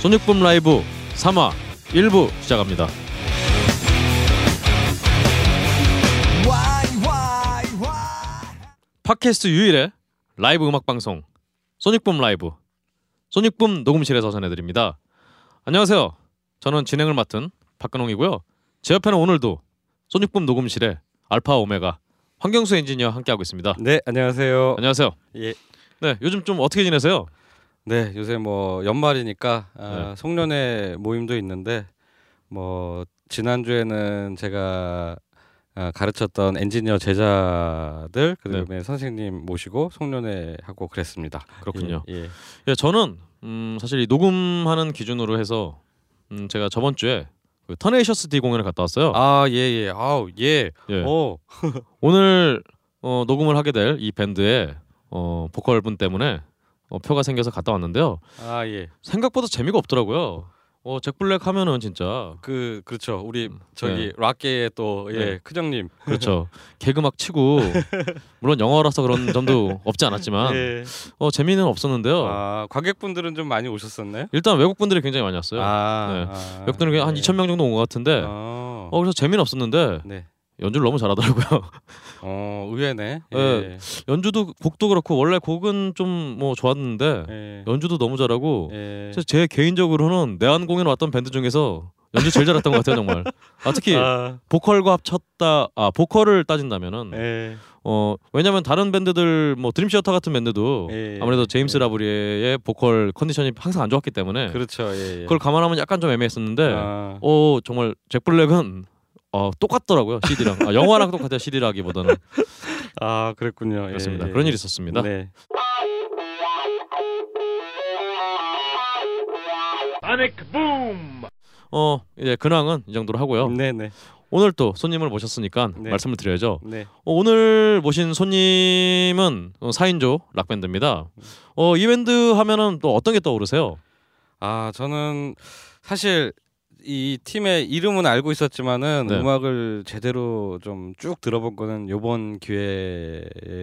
손흑범 라이브 3화 1부 시작합니다. 팟캐스트 유일의 라이브 음악 방송 소닉붐 라이브, 소닉붐 녹음실에서 전해드립니다. 안녕하세요. 저는 진행을 맡은 박근홍이고요. 제 옆에는 오늘도 소닉붐 녹음실의 알파 오메가 환경수 엔지니어와 함께하고 있습니다. 네, 안녕하세요. 안녕하세요. 예. 네, 요즘 좀 어떻게 지내세요? 네, 요새 뭐 연말이니까 송년회 모임도 있는데, 뭐 지난주에는 제가 가르쳤던 엔지니어 제자들 그다음에 선생님 모시고 송년회 하고 그랬습니다. 그렇군요. 예, 저는 사실 이 녹음하는 기준으로 해서 제가 저번 주에 그 Tenacious D 공연을 갔다 왔어요. 오늘 녹음을 하게 될 이 밴드의 보컬 분 때문에 표가 생겨서 갔다 왔는데요. 아, 예. 생각보다 재미가 없더라고요. 잭블랙 하면은 진짜 그렇죠. 우리 저기 락계의 또 큰형님. 그렇죠. 개그 막 치고 물론 영어라서 그런 점도 없지 않았지만 재미는 없었는데요. 아, 관객분들은 좀 많이 오셨었나요? 일단 외국분들이 굉장히 많이 왔어요. 외국분들은 한 2,000명 정도 온 것 같은데 그래서 재미는 없었는데 연주를 너무 잘하더라고요. 의외네. 예. 연주도 곡도 그렇고 원래 곡은 좀 뭐 좋았는데 연주도 너무 잘하고 제 개인적으로는 내한 공연에 왔던 밴드 중에서 연주 제일 잘했던 것 같아요, 정말. 특히 보컬과 합쳤다. 보컬을 따진다면은 왜냐면 다른 밴드들 뭐 드림시어터 같은 밴드도 아무래도 제임스 라브리의 보컬 컨디션이 항상 안 좋았기 때문에 그렇죠. 그걸 감안하면 약간 좀 애매했었는데 정말 잭 블랙은 똑같더라고요. CD랑 영화랑 똑같아요. CD라기보다는. 아, 그랬군요. 그렇습니다. 그런 일이 있었습니다. 네. Sonic Boom. 이제 근황은 이 정도로 하고요. 네네. 오늘 또 손님을 모셨으니까 말씀을 드려야죠. 네. 오늘 모신 손님은 4인조 락밴드입니다. 이 밴드 하면은 또 어떤 게 떠오르세요? 아, 저는 사실 이 팀의 이름은 알고 있었지만은 음악을 제대로 좀 쭉 들어본 거는 요번 기회에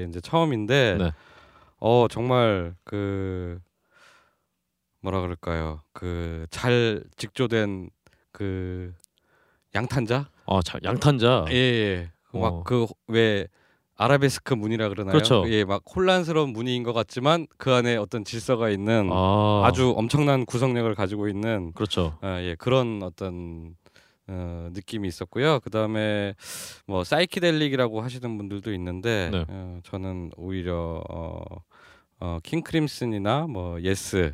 이제 처음인데 정말 그 뭐라 그럴까요? 그 잘 직조된 그 양탄자? 양탄자. 예. 막 그 왜 아라베스크 무늬라 그러나요? 그렇죠. 예, 막 혼란스러운 무늬인 것 같지만 그 안에 어떤 질서가 있는 아주 엄청난 구성력을 가지고 있는 그렇죠. 그런 어떤 느낌이 있었고요. 그 다음에 뭐 사이키델릭이라고 하시는 분들도 있는데 저는 오히려 킹 크림슨이나 뭐 예스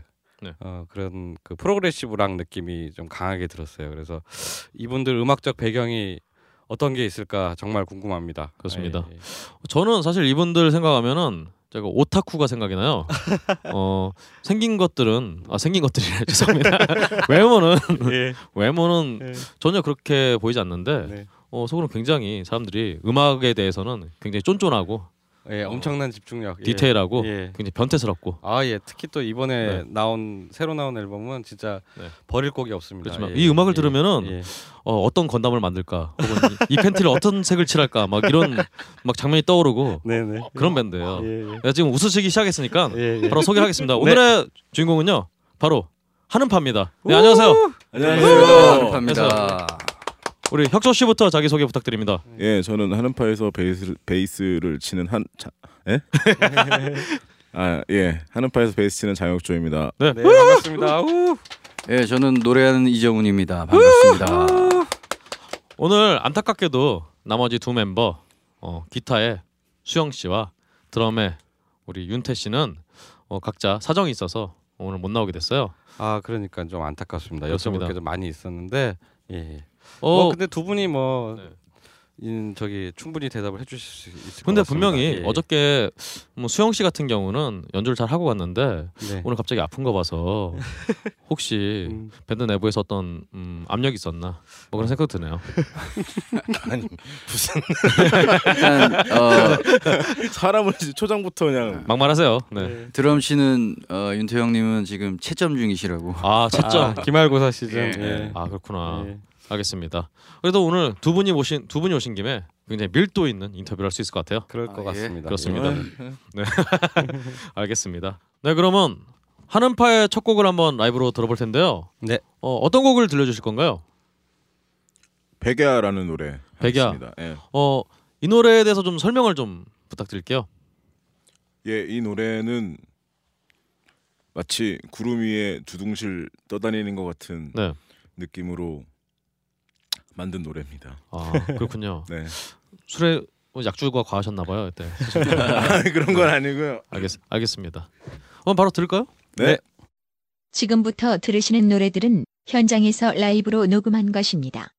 그런 그 프로그레시브 락 느낌이 좀 강하게 들었어요. 그래서 이분들 음악적 배경이 어떤 게 있을까 정말 궁금합니다. 그렇습니다. 저는 사실 이분들 생각하면은 제가 오타쿠가 생각이 나요. 생긴 것들이래. 죄송합니다. 외모는 전혀 그렇게 보이지 않는데 속으로 굉장히 사람들이 음악에 대해서는 굉장히 쫀쫀하고 엄청난 집중력, 디테일하고 굉장히 변태스럽고 특히 또 이번에 새로 나온 앨범은 진짜 버릴 곡이 없습니다. 그렇지만 이 음악을 들으면은 어떤 건담을 만들까, 혹은 이 팬티를 어떤 색을 칠할까, 막 이런 막 장면이 떠오르고 그런 밴드예요. 지금 웃으시기 시작했으니까 바로 소개하겠습니다. 오늘의 주인공은요, 바로 한음파입니다. 네, 안녕하세요. 안녕하세요. 한음파입니다. 우리 혁조 씨부터 자기 소개 부탁드립니다. 예, 저는 한음파에서 베이스를 치는 한음파에서 베이스 치는 장혁조입니다. 네, 반갑습니다. 예, 저는 노래하는 이정훈입니다. 반갑습니다. 오늘 안타깝게도 나머지 두 멤버 기타의 수영 씨와 드럼의 우리 윤태 씨는 각자 사정이 있어서 오늘 못 나오게 됐어요. 아, 그러니까 좀 안타깝습니다. 여쭤볼 게 좀 많이 있었는데 근데 두 분이 저기 충분히 대답을 해주실 수 있을 것 같습니다. 근데 분명히 예. 어저께 뭐 수영 씨 같은 경우는 연주를 잘 하고 갔는데 네. 오늘 갑자기 아픈 거 봐서 혹시 밴드 내부에서 어떤 압력이 있었나 뭐 그런 생각 드네요. 아니 무슨 일단, 사람을 초장부터 그냥 막말하세요. 네. 네. 드럼 씨는 윤태형님은 지금 채점 중이시라고. 아 채점 기말고사 시즌. 예. 예. 아 그렇구나. 예. 알겠습니다. 그래도 오늘 두 분이 오신 김에 굉장히 밀도 있는 인터뷰를 할 수 있을 것 같아요. 그럴 것 같습니다. 그렇습니다. 네. 알겠습니다. 네, 그러면 한음파의 첫 곡을 한번 라이브로 들어볼 텐데요. 네. 어떤 곡을 들려주실 건가요? 백야라는 노래. 백야. 예. 이 노래에 대해서 좀 설명을 좀 부탁드릴게요. 예, 이 노래는 마치 구름 위에 두둥실 떠다니는 것 같은 네. 느낌으로. 만든 노래입니다. 아 그렇군요. 네. 술에 약주가 과하셨나봐요 그때. 그런 건 아니고요. 알겠습니다. 그럼 바로 들을까요? 네. 지금부터 들으시는 노래들은 현장에서 라이브로 녹음한 것입니다.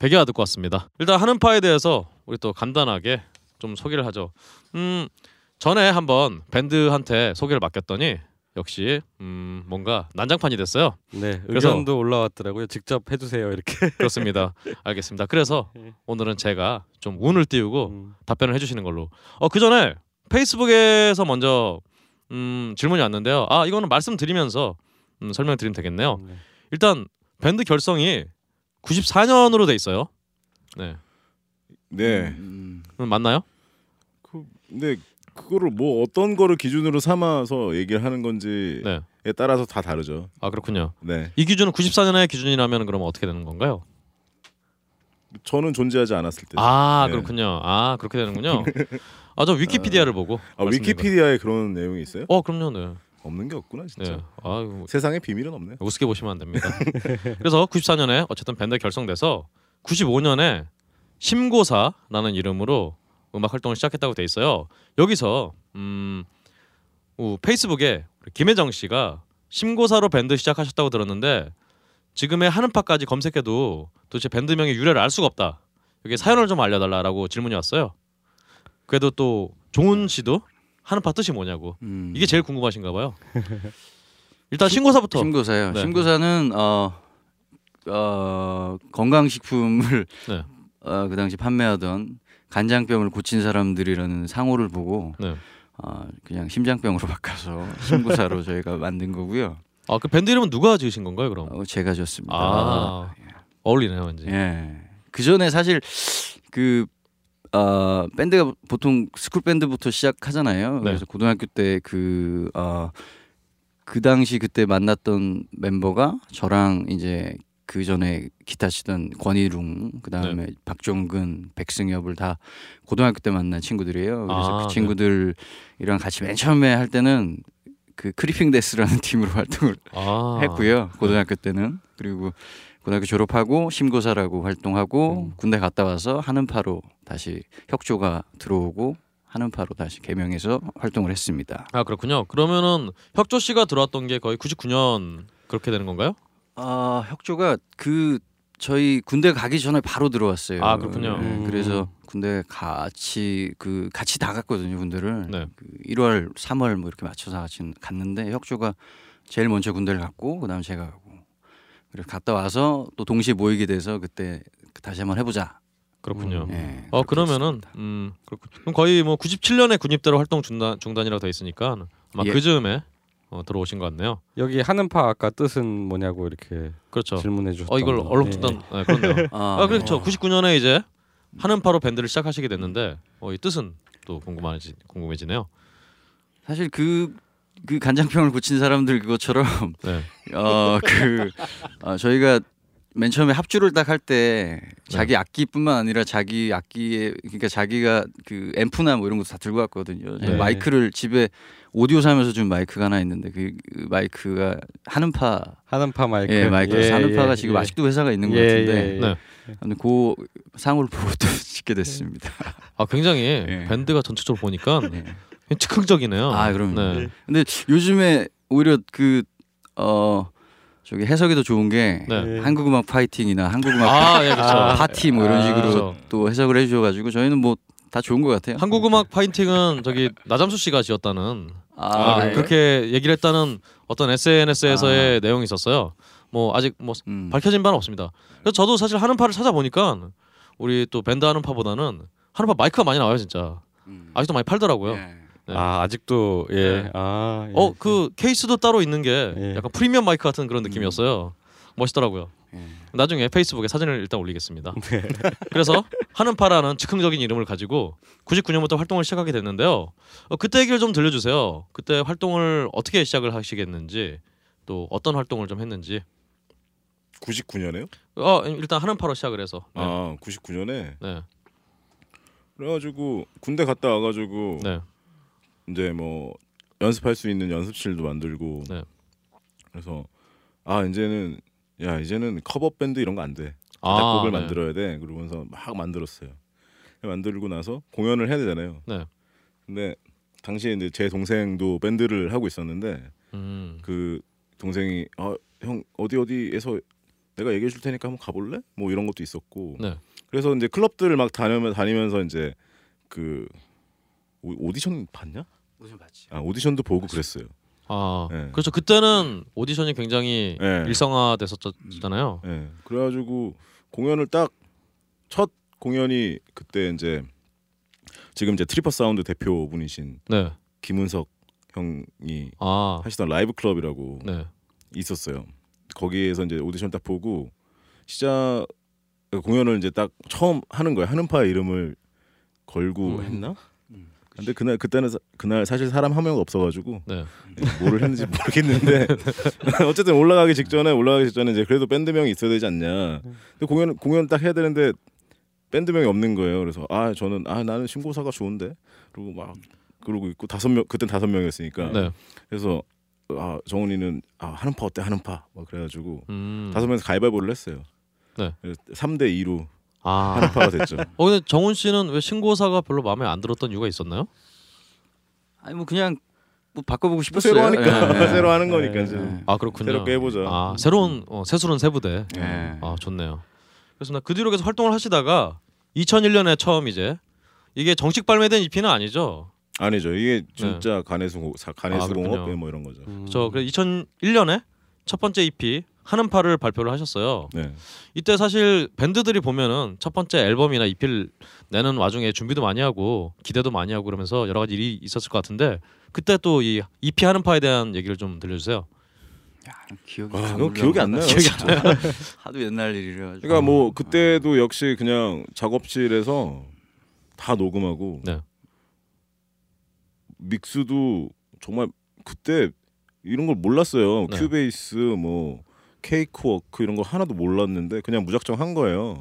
백야 듣고 왔습니다. 일단 한음파에 대해서 우리 또 간단하게 좀 소개를 하죠. 전에 한번 밴드한테 소개를 맡겼더니 역시 뭔가 난장판이 됐어요. 네, 의견도 올라왔더라고요. 직접 해주세요 이렇게. 그렇습니다. 알겠습니다. 그래서 오늘은 제가 좀 운을 띄우고 답변을 해주시는 걸로. 그 전에 페이스북에서 먼저 질문이 왔는데요. 이거는 말씀드리면서 설명드리면 되겠네요. 네. 일단 밴드 결성이 94년으로 돼 있어요. 네. 네. 맞나요? 근데 그거를 뭐 어떤 거를 기준으로 삼아서 얘기를 하는 건지에 네. 따라서 다 다르죠. 아 그렇군요. 네. 이 기준은 94년의 기준이라면 그럼 어떻게 되는 건가요? 저는 존재하지 않았을 때. 아 네. 그렇군요. 아 그렇게 되는군요. 저 위키피디아를 보고. 위키피디아에 그런 내용이 있어요? 그럼요. 네. 없는 게 없구나 진짜. 네. 세상에 비밀은 없네. 우습게 보시면 안 됩니다. 그래서 94년에 어쨌든 밴드 결성돼서 95년에 심고사라는 이름으로 음악 활동을 시작했다고 돼 있어요. 여기서 페이스북에 김혜정 씨가 심고사로 밴드 시작하셨다고 들었는데 지금의 한음파까지 검색해도 도대체 밴드명의 유래를 알 수가 없다. 여기 사연을 좀 알려달라라고 질문이 왔어요. 그래도 또 종훈 씨도 한음파 뜻이 뭐냐고. 이게 제일 궁금하신가 봐요. 일단 심고사부터. 심고사요. 네. 심고사는 건강식품을 네. 그 당시 판매하던 간장병을 고친 사람들이라는 상호를 보고 네. 그냥 심장병으로 바꿔서 심고사로 저희가 만든 거고요. 그 밴드 이름은 누가 지으신 건가요 그럼? 제가 지었습니다. 예. 어울리네요 왠지. 예. 그 전에 사실 그 밴드가 보통 스쿨 밴드부터 시작하잖아요. 네. 그래서 고등학교 때 그 당시 그때 만났던 멤버가 저랑 이제 그 전에 기타 치던 권희룽, 그 다음에 네. 박종근, 백승엽을 다 고등학교 때 만난 친구들이에요. 그래서 그 친구들이랑 같이 맨 처음에 할 때는 그 크리핑 데스라는 팀으로 활동을 했고요. 고등학교 때는. 그리고 고등학교 졸업하고 심고사라고 활동하고 군대 갔다 와서 한음파로 다시 혁조가 들어오고 한음파로 다시 개명해서 활동을 했습니다. 아 그렇군요. 그러면은 혁조 씨가 들어왔던 게 거의 99년 그렇게 되는 건가요? 혁조가 그 저희 군대 가기 전에 바로 들어왔어요. 아 그렇군요. 그래서 군대 같이 다 갔거든요 군대를. 네. 그 1월, 3월 뭐 이렇게 맞춰서 갔는데 혁조가 제일 먼저 군대를 갔고 그다음 제가 가고. 그래서 갔다 와서 또 동시에 모이게 돼서 그때 다시 한번 해보자. 그렇군요. 네, 그러면은 그럼 거의 뭐 97년에 군입대로 활동 중단이라고 돼 있으니까 아마 예. 그 즈음에. 들어오신 것 같네요. 여기 한음파 아까 뜻은 뭐냐고 이렇게 그렇죠. 질문해 주셨던 이걸 얼렁뚱땅 예. 그렇네요. 그렇죠. 99년에 이제 한음파로 밴드를 시작하시게 됐는데 이 뜻은 또 궁금해지네요. 사실 그 간장병을 고친 사람들 그것처럼 네. 저희가 맨 처음에 합주를 딱 할 때 자기 네. 악기뿐만 아니라 자기 악기에 그러니까 자기가 그 앰프나 뭐 이런 것도 다 들고 왔거든요. 네. 마이크를 집에 오디오 사면서 준 마이크가 하나 있는데 그 마이크가 한음파 마이크. 예, 마이크에서 한음파가 지금 아직도 회사가 있는 것 같은데. 네. 근데 그 상호를 보고 또 찍게 됐습니다. 굉장히 밴드가 전체적으로 보니까 즉흥적이네요. 그럼요. 네. 근데 요즘에 오히려 저기 해석에도 좋은 게 네. 한국음악 파이팅이나 한국음악 파티 뭐 이런 식으로 그렇죠. 또 해석을 해주셔가지고 저희는 뭐 다 좋은 것 같아요. 한국음악 파이팅은 저기 나잠수 씨가 지었다는 그렇게 얘기를 했다는 어떤 SNS에서의 내용이 있었어요. 뭐 아직 뭐 밝혀진 바는 없습니다. 그래서 저도 사실 한음파를 찾아보니까 우리 또 밴드 한음파보다는 한음파 마이크가 많이 나와요 진짜. 아직도 많이 팔더라고요. 예. 네. 아직도 예. 예. 그 케이스도 따로 있는 게 약간 프리미엄 마이크 같은 그런 느낌이었어요. 멋있더라고요. 나중에 페이스북에 사진을 일단 올리겠습니다. 네. 그래서 한음파라는 즉흥적인 이름을 가지고 99년부터 활동을 시작하게 됐는데요. 그때 얘기를 좀 들려주세요. 그때 활동을 어떻게 시작을 하시겠는지 또 어떤 활동을 좀 했는지. 99년에요? 일단 한음파로 시작을 해서. 네. 99년에. 네. 그래가지고 군대 갔다 와가지고. 네. 이제 뭐 연습할 수 있는 연습실도 만들고 네. 그래서 이제는 커버 밴드 이런 거 안 돼. 곡을 만들어야 돼. 그러면서 막 만들었어요. 만들고 나서 공연을 해야 되잖아요. 네. 근데 당시에 이제 제 동생도 밴드를 하고 있었는데 그 동생이 형 어디에서 내가 얘기해 줄 테니까 한번 가볼래? 뭐 이런 것도 있었고. 네. 그래서 이제 클럽들을 막 다니면서 이제 그 오디션 봤냐? 오디션 봤지. 아 오디션도 보고 맞지. 그랬어요. 아 네. 그렇죠. 그때는 오디션이 굉장히 네. 일상화됐었잖아요. 네. 그래가지고 공연을 딱 첫 공연이 그때 이제 지금 이제 트리퍼 사운드 대표분이신 네. 김은석 형이 아. 하시던 라이브 클럽이라고 네. 있었어요. 거기에서 이제 오디션 딱 보고 시작 공연을 이제 딱 처음 하는 거예요. 한음파 이름을 걸고 했나? 근데 그날 사실 사람 한 명 없어가지고 네. 뭐를 했는지 모르겠는데 어쨌든 올라가기 직전에 이제 그래도 밴드명이 있어야 되지 않냐. 근데 공연 딱 해야 되는데 밴드명이 없는 거예요. 그래서 나는 신고사가 좋은데 그리고 막 그러고 있고 그때 5명이었으니까 네. 그래서 정훈이는 한음파 어때 한음파 막 그래가지고 5명에서 가위바위보를 했어요. 네. 3대 2로 한음파가 됐죠. 근데 정훈 씨는 왜 신고사가 별로 마음에 안 들었던 이유가 있었나요? 아니 뭐 그냥 뭐 바꿔보고 싶었어요. 새로 하니까 네. 새로 하는 거니까 이제. 네. 아 그렇군요. 새롭게 해보자. 새로운 새술은 세부대. 네. 아 좋네요. 그래서 그 뒤로 계속 활동을 하시다가 2001년에 처음 이게 정식 발매된 EP는 아니죠? 아니죠. 이게 진짜 네. 간해수공업 뭐 이런 거죠. 저 그래서 2001년에 첫 번째 EP 한음파를 발표를 하셨어요. 네. 이때 사실 밴드들이 보면은 첫 번째 앨범이나 EP를 내는 와중에 준비도 많이 하고 기대도 많이 하고 그러면서 여러 가지 일이 있었을 것 같은데 그때 또 이 EP 한음파에 대한 얘기를 좀 들려주세요. 기억이 안 나요. 하도 옛날 일이라. 그러니까 뭐 그때도 역시 그냥 작업실에서 다 녹음하고 네. 믹스도 정말 그때 이런 걸 몰랐어요. 네. 큐베이스 뭐 케이크워크 이런 거 하나도 몰랐는데 그냥 무작정 한 거예요.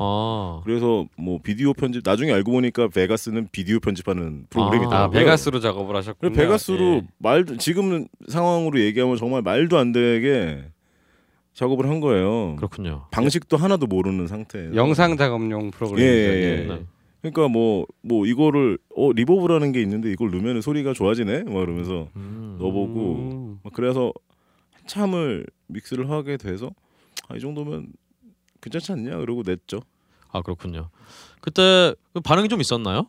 그래서 뭐 비디오 편집 나중에 알고 보니까 베가스는 비디오 편집하는 프로그램이더라고요. 베가스로 작업을 하셨군요. 베가스로 예. 지금 상황으로 얘기하면 정말 말도 안 되게 작업을 한 거예요. 그렇군요. 방식도 하나도 모르는 상태예요. 영상 작업용 프로그램이죠. 예. 네. 그러니까 뭐 이거를 리버브라는 게 있는데 이걸 넣으면 소리가 좋아지네 막 이러면서 넣어보고 막 그래서 한참을 믹스를 하게 돼서 이 정도면 괜찮지 않냐 그러고 냈죠. 아 그렇군요. 그때 반응이 좀 있었나요?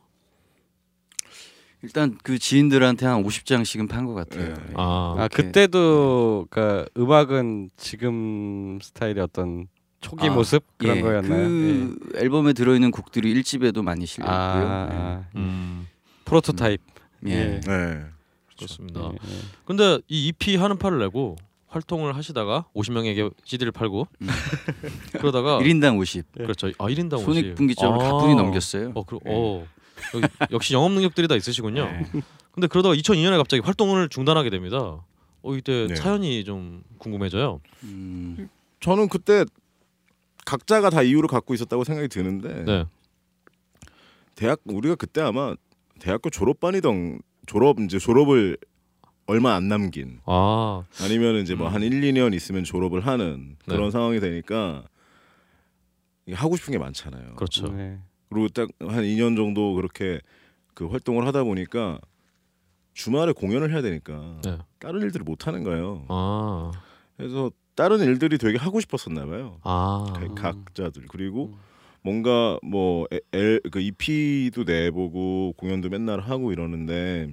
일단 그 지인들한테 한 50장씩은 판 것 같아요. 네. 그때도 그러니까 음악은 지금 스타일의 어떤 초기 모습 그런 예, 거였나요? 그 예. 앨범에 들어있는 곡들이 1집에도 많이 실렸고요. 프로토타입. 예. 네. 그렇습니다. 근데 이 EP 한음파를 내고 활동을 하시다가 50명에게 CD를 팔고 그러다가 1인당 50. 예. 그렇죠. 1인당 50. 손익분기점을 가뿐히 넘겼어요. 역시 영업 능력들이 다 있으시군요. 네. 근데 그러다가 2002년에 갑자기 활동을 중단하게 됩니다. 이때 네. 사연이 좀 궁금해져요. 저는 그때 각자가 다 이유를 갖고 있었다고 생각이 드는데 네. 우리가 그때 아마 대학교 졸업반이던 졸업을 얼마 안 남긴 아니면 이제 뭐 한 1-2년 있으면 졸업을 하는 그런 네. 상황이 되니까 이게 하고 싶은 게 많잖아요. 그렇죠. 네. 그리고 딱 한 2년 정도 그렇게 그 활동을 하다 보니까 주말에 공연을 해야 되니까 네. 다른 일들을 못 하는 거예요. 그래서 다른 일들이 되게 하고 싶었었나 봐요. 각자들. 그리고 뭔가 뭐 EP도 내보고 공연도 맨날 하고 이러는데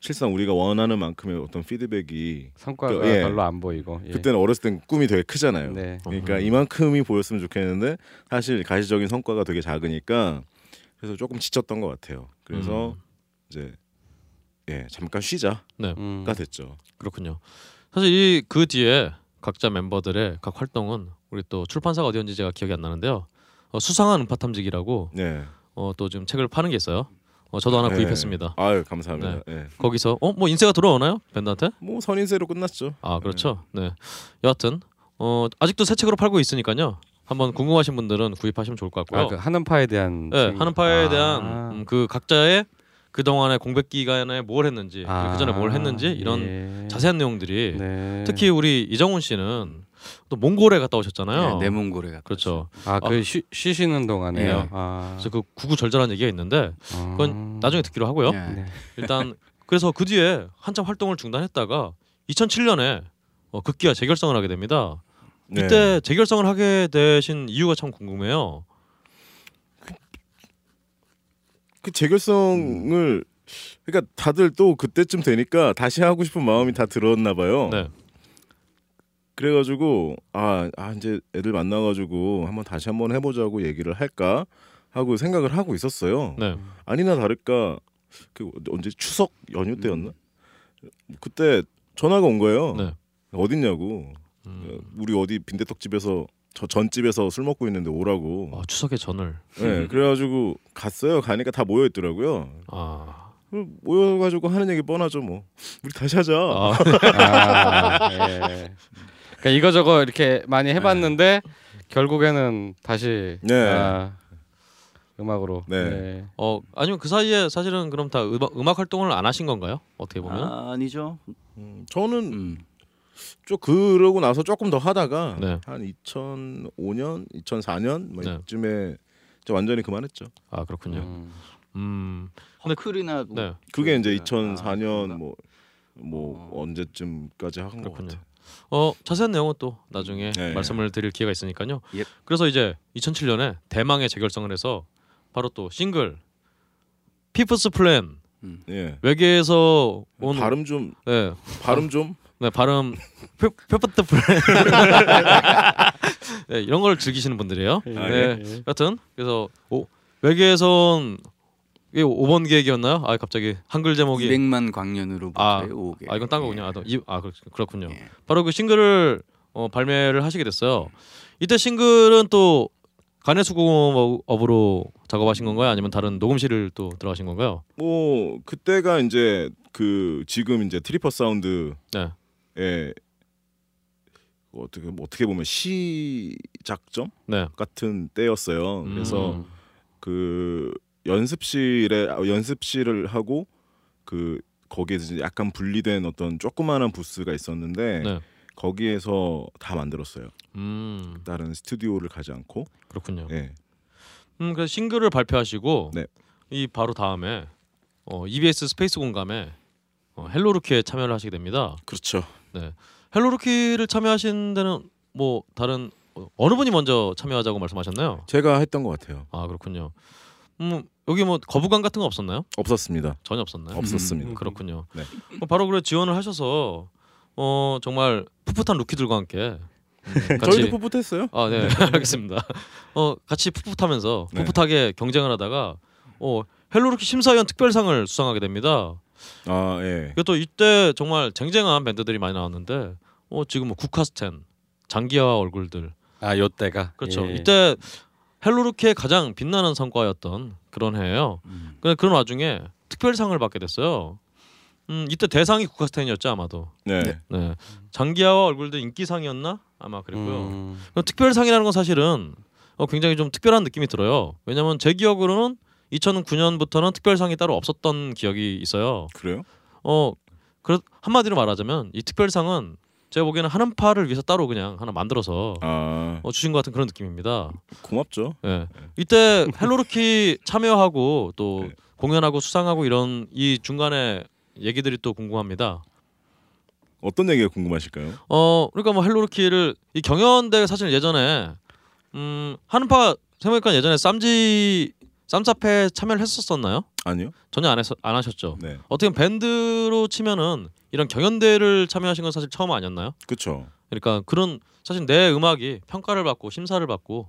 실상 우리가 원하는 만큼의 어떤 피드백이 성과가 예. 별로 안 보이고 예. 그때는 어렸을 땐 꿈이 되게 크잖아요. 네. 그러니까 이만큼이 보였으면 좋겠는데 사실 가시적인 성과가 되게 작으니까 그래서 조금 지쳤던 것 같아요. 그래서 이제 잠깐 쉬자가 네. 됐죠. 그렇군요. 사실 그 뒤에 각자 멤버들의 각 활동은 우리 또 출판사가 어디였는지 제가 기억이 안 나는데요. 수상한 음파 탐지기라고 네. 또 지금 책을 파는 게 있어요. 저도 하나 구입했습니다. 아유 감사합니다. 네. 네. 거기서 뭐 인세가 들어오나요 밴드한테? 뭐 선인세로 끝났죠. 아 그렇죠. 네. 여하튼 아직도 새 책으로 팔고 있으니까요. 한번 궁금하신 분들은 구입하시면 좋을 것 같고요. 한음파에 대한 네 한음파에 대한 그 각자의 그동안의 공백 기간에 뭘 했는지 그 전에 뭘 했는지 이런 예. 자세한 내용들이 네. 특히 우리 이정훈 씨는 또 몽골에 갔다 오셨잖아요. 네, 몽골에 갔다 그렇죠. 쉬시는 동안에요. 네. 그래서 그 구구절절한 얘기가 있는데 그건 나중에 듣기로 하고요. 네. 일단 그래서 그 뒤에 한참 활동을 중단했다가 2007년에 극기와 재결성을 하게 됩니다. 이때 네. 재결성을 하게 되신 이유가 참 궁금해요. 그 재결성을 그러니까 다들 또 그때쯤 되니까 다시 하고 싶은 마음이 다 들었나 봐요. 네. 그래가지고 아 이제 애들 만나가지고 한번 다시 한번 해보자고 얘기를 할까 하고 생각을 하고 있었어요. 네. 아니나 다를까 그 언제 추석 연휴 때였나? 그때 전화가 온 거예요. 네. 어딨냐고. 우리 어디 빈대떡집에서 저 전집에서 술 먹고 있는데 오라고. 아, 추석에 전을. 네, 그래가지고 갔어요. 가니까 다 모여 있더라고요. 아. 모여가지고 하는 얘기 뻔하죠 뭐. 우리 다시 하자. 아. 아, 예. 그러니까 이거 저거 이렇게 많이 해봤는데 결국에는 다시. 네. 아, 음악으로. 네. 네. 아니면 그 사이에 사실은 그럼 다 음악 활동을 안 하신 건가요? 어떻게 보면? 아, 아니죠. 저는. 좀 그러고 나서 조금 더 하다가 네. 한 2005년, 2004년 뭐 네. 이쯤에 완전히 그만했죠. 아 그렇군요. 허클이나 뭐 네. 그게 이제 2004년 뭐 언제쯤까지 한 것 같아요. 자세한 내용은 또 나중에 네. 말씀을 드릴 기회가 있으니까요. 예. 그래서 이제 2007년에 대망의 재결성을 해서 바로 또 싱글 피프스 플랜 예. 외계에서 온 발음 좀 네. 발음 좀 네 발음 페퍼트 플랜 네, 이런 걸 즐기시는 분들이에요. 네, 여튼 그래서 외계에선 이게 5번 계획이었나요? 아 갑자기 한글 제목이 200만 광년으로 오게. 아 이건 딴 거군요. 그렇군요. 예. 바로 그 싱글을 발매를 하시게 됐어요. 이때 싱글은 또 간의 수공업으로 작업하신 건가요? 아니면 다른 녹음실을 또 들어가신 건가요? 뭐 그때가 이제 그 지금 이제 트리퍼 사운드. 네. 예, 어떻게 보면 시작점 네. 같은 때였어요. 그래서 그 연습실을 하고 그 거기에서 약간 분리된 어떤 조그마한 부스가 있었는데 네. 거기에서 다 만들었어요. 다른 스튜디오를 가지 않고. 그렇군요. 예. 그래서 싱글을 발표하시고 네. 이 바로 다음에 EBS 스페이스 공감에 헬로 루키에 참여를 하시게 됩니다. 그렇죠. 네, 헬로 루키를 참여하신 데는 뭐 다른 어느 분이 먼저 참여하자고 말씀하셨나요? 제가 했던 것 같아요. 아 그렇군요. 여기 뭐 거부감 같은 거 없었나요? 없었습니다. 전혀 없었나요? 없었습니다. 그렇군요. 네. 바로 그래 지원을 하셔서 정말 풋풋한 루키들과 함께 같이 저희도 풋풋했어요. 아 네, 알겠습니다. 같이 풋풋하면서 풋풋하게 경쟁을 하다가 헬로 루키 심사위원 특별상을 수상하게 됩니다. 아 예. 그리고 또 이때 정말 쟁쟁한 밴드들이 많이 나왔는데, 지금 뭐 국카스텐, 장기하 얼굴들. 아 요때가. 그렇죠. 예. 이때 헬로루키의 가장 빛나는 성과였던 그런 해예요. 그런 와중에 특별상을 받게 됐어요. 이때 대상이 국카스텐이었죠 아마도. 네. 네. 장기하와 얼굴들 인기상이었나 아마 그랬고요. 특별상이라는 건 사실은 굉장히 좀 특별한 느낌이 들어요. 왜냐면 제 기억으로는 2009년부터는 특별상이 따로 없었던 기억이 있어요. 그래요? 한마디로 말하자면 이 특별상은 제가 보기에는 한음파를 위해서 따로 그냥 하나 만들어서 주신 것 같은 그런 느낌입니다. 고맙죠. 네. 이때 헬로루키 참여하고 또 네. 공연하고 수상하고 이런 이 중간에 얘기들이 또 궁금합니다. 어떤 얘기가 궁금하실까요? 그러니까 뭐 헬로루키를 이 경연대 사실 예전에 한음파 생각해보니까 예전에 쌈사패 참여를 했었었나요? 아니요. 전혀 안 하셨죠. 네. 어떻게 보면 밴드로 치면은 이런 경연대회를 참여하신 건 사실 처음 아니었나요? 그렇죠. 그러니까 그런 사실 내 음악이 평가를 받고 심사를 받고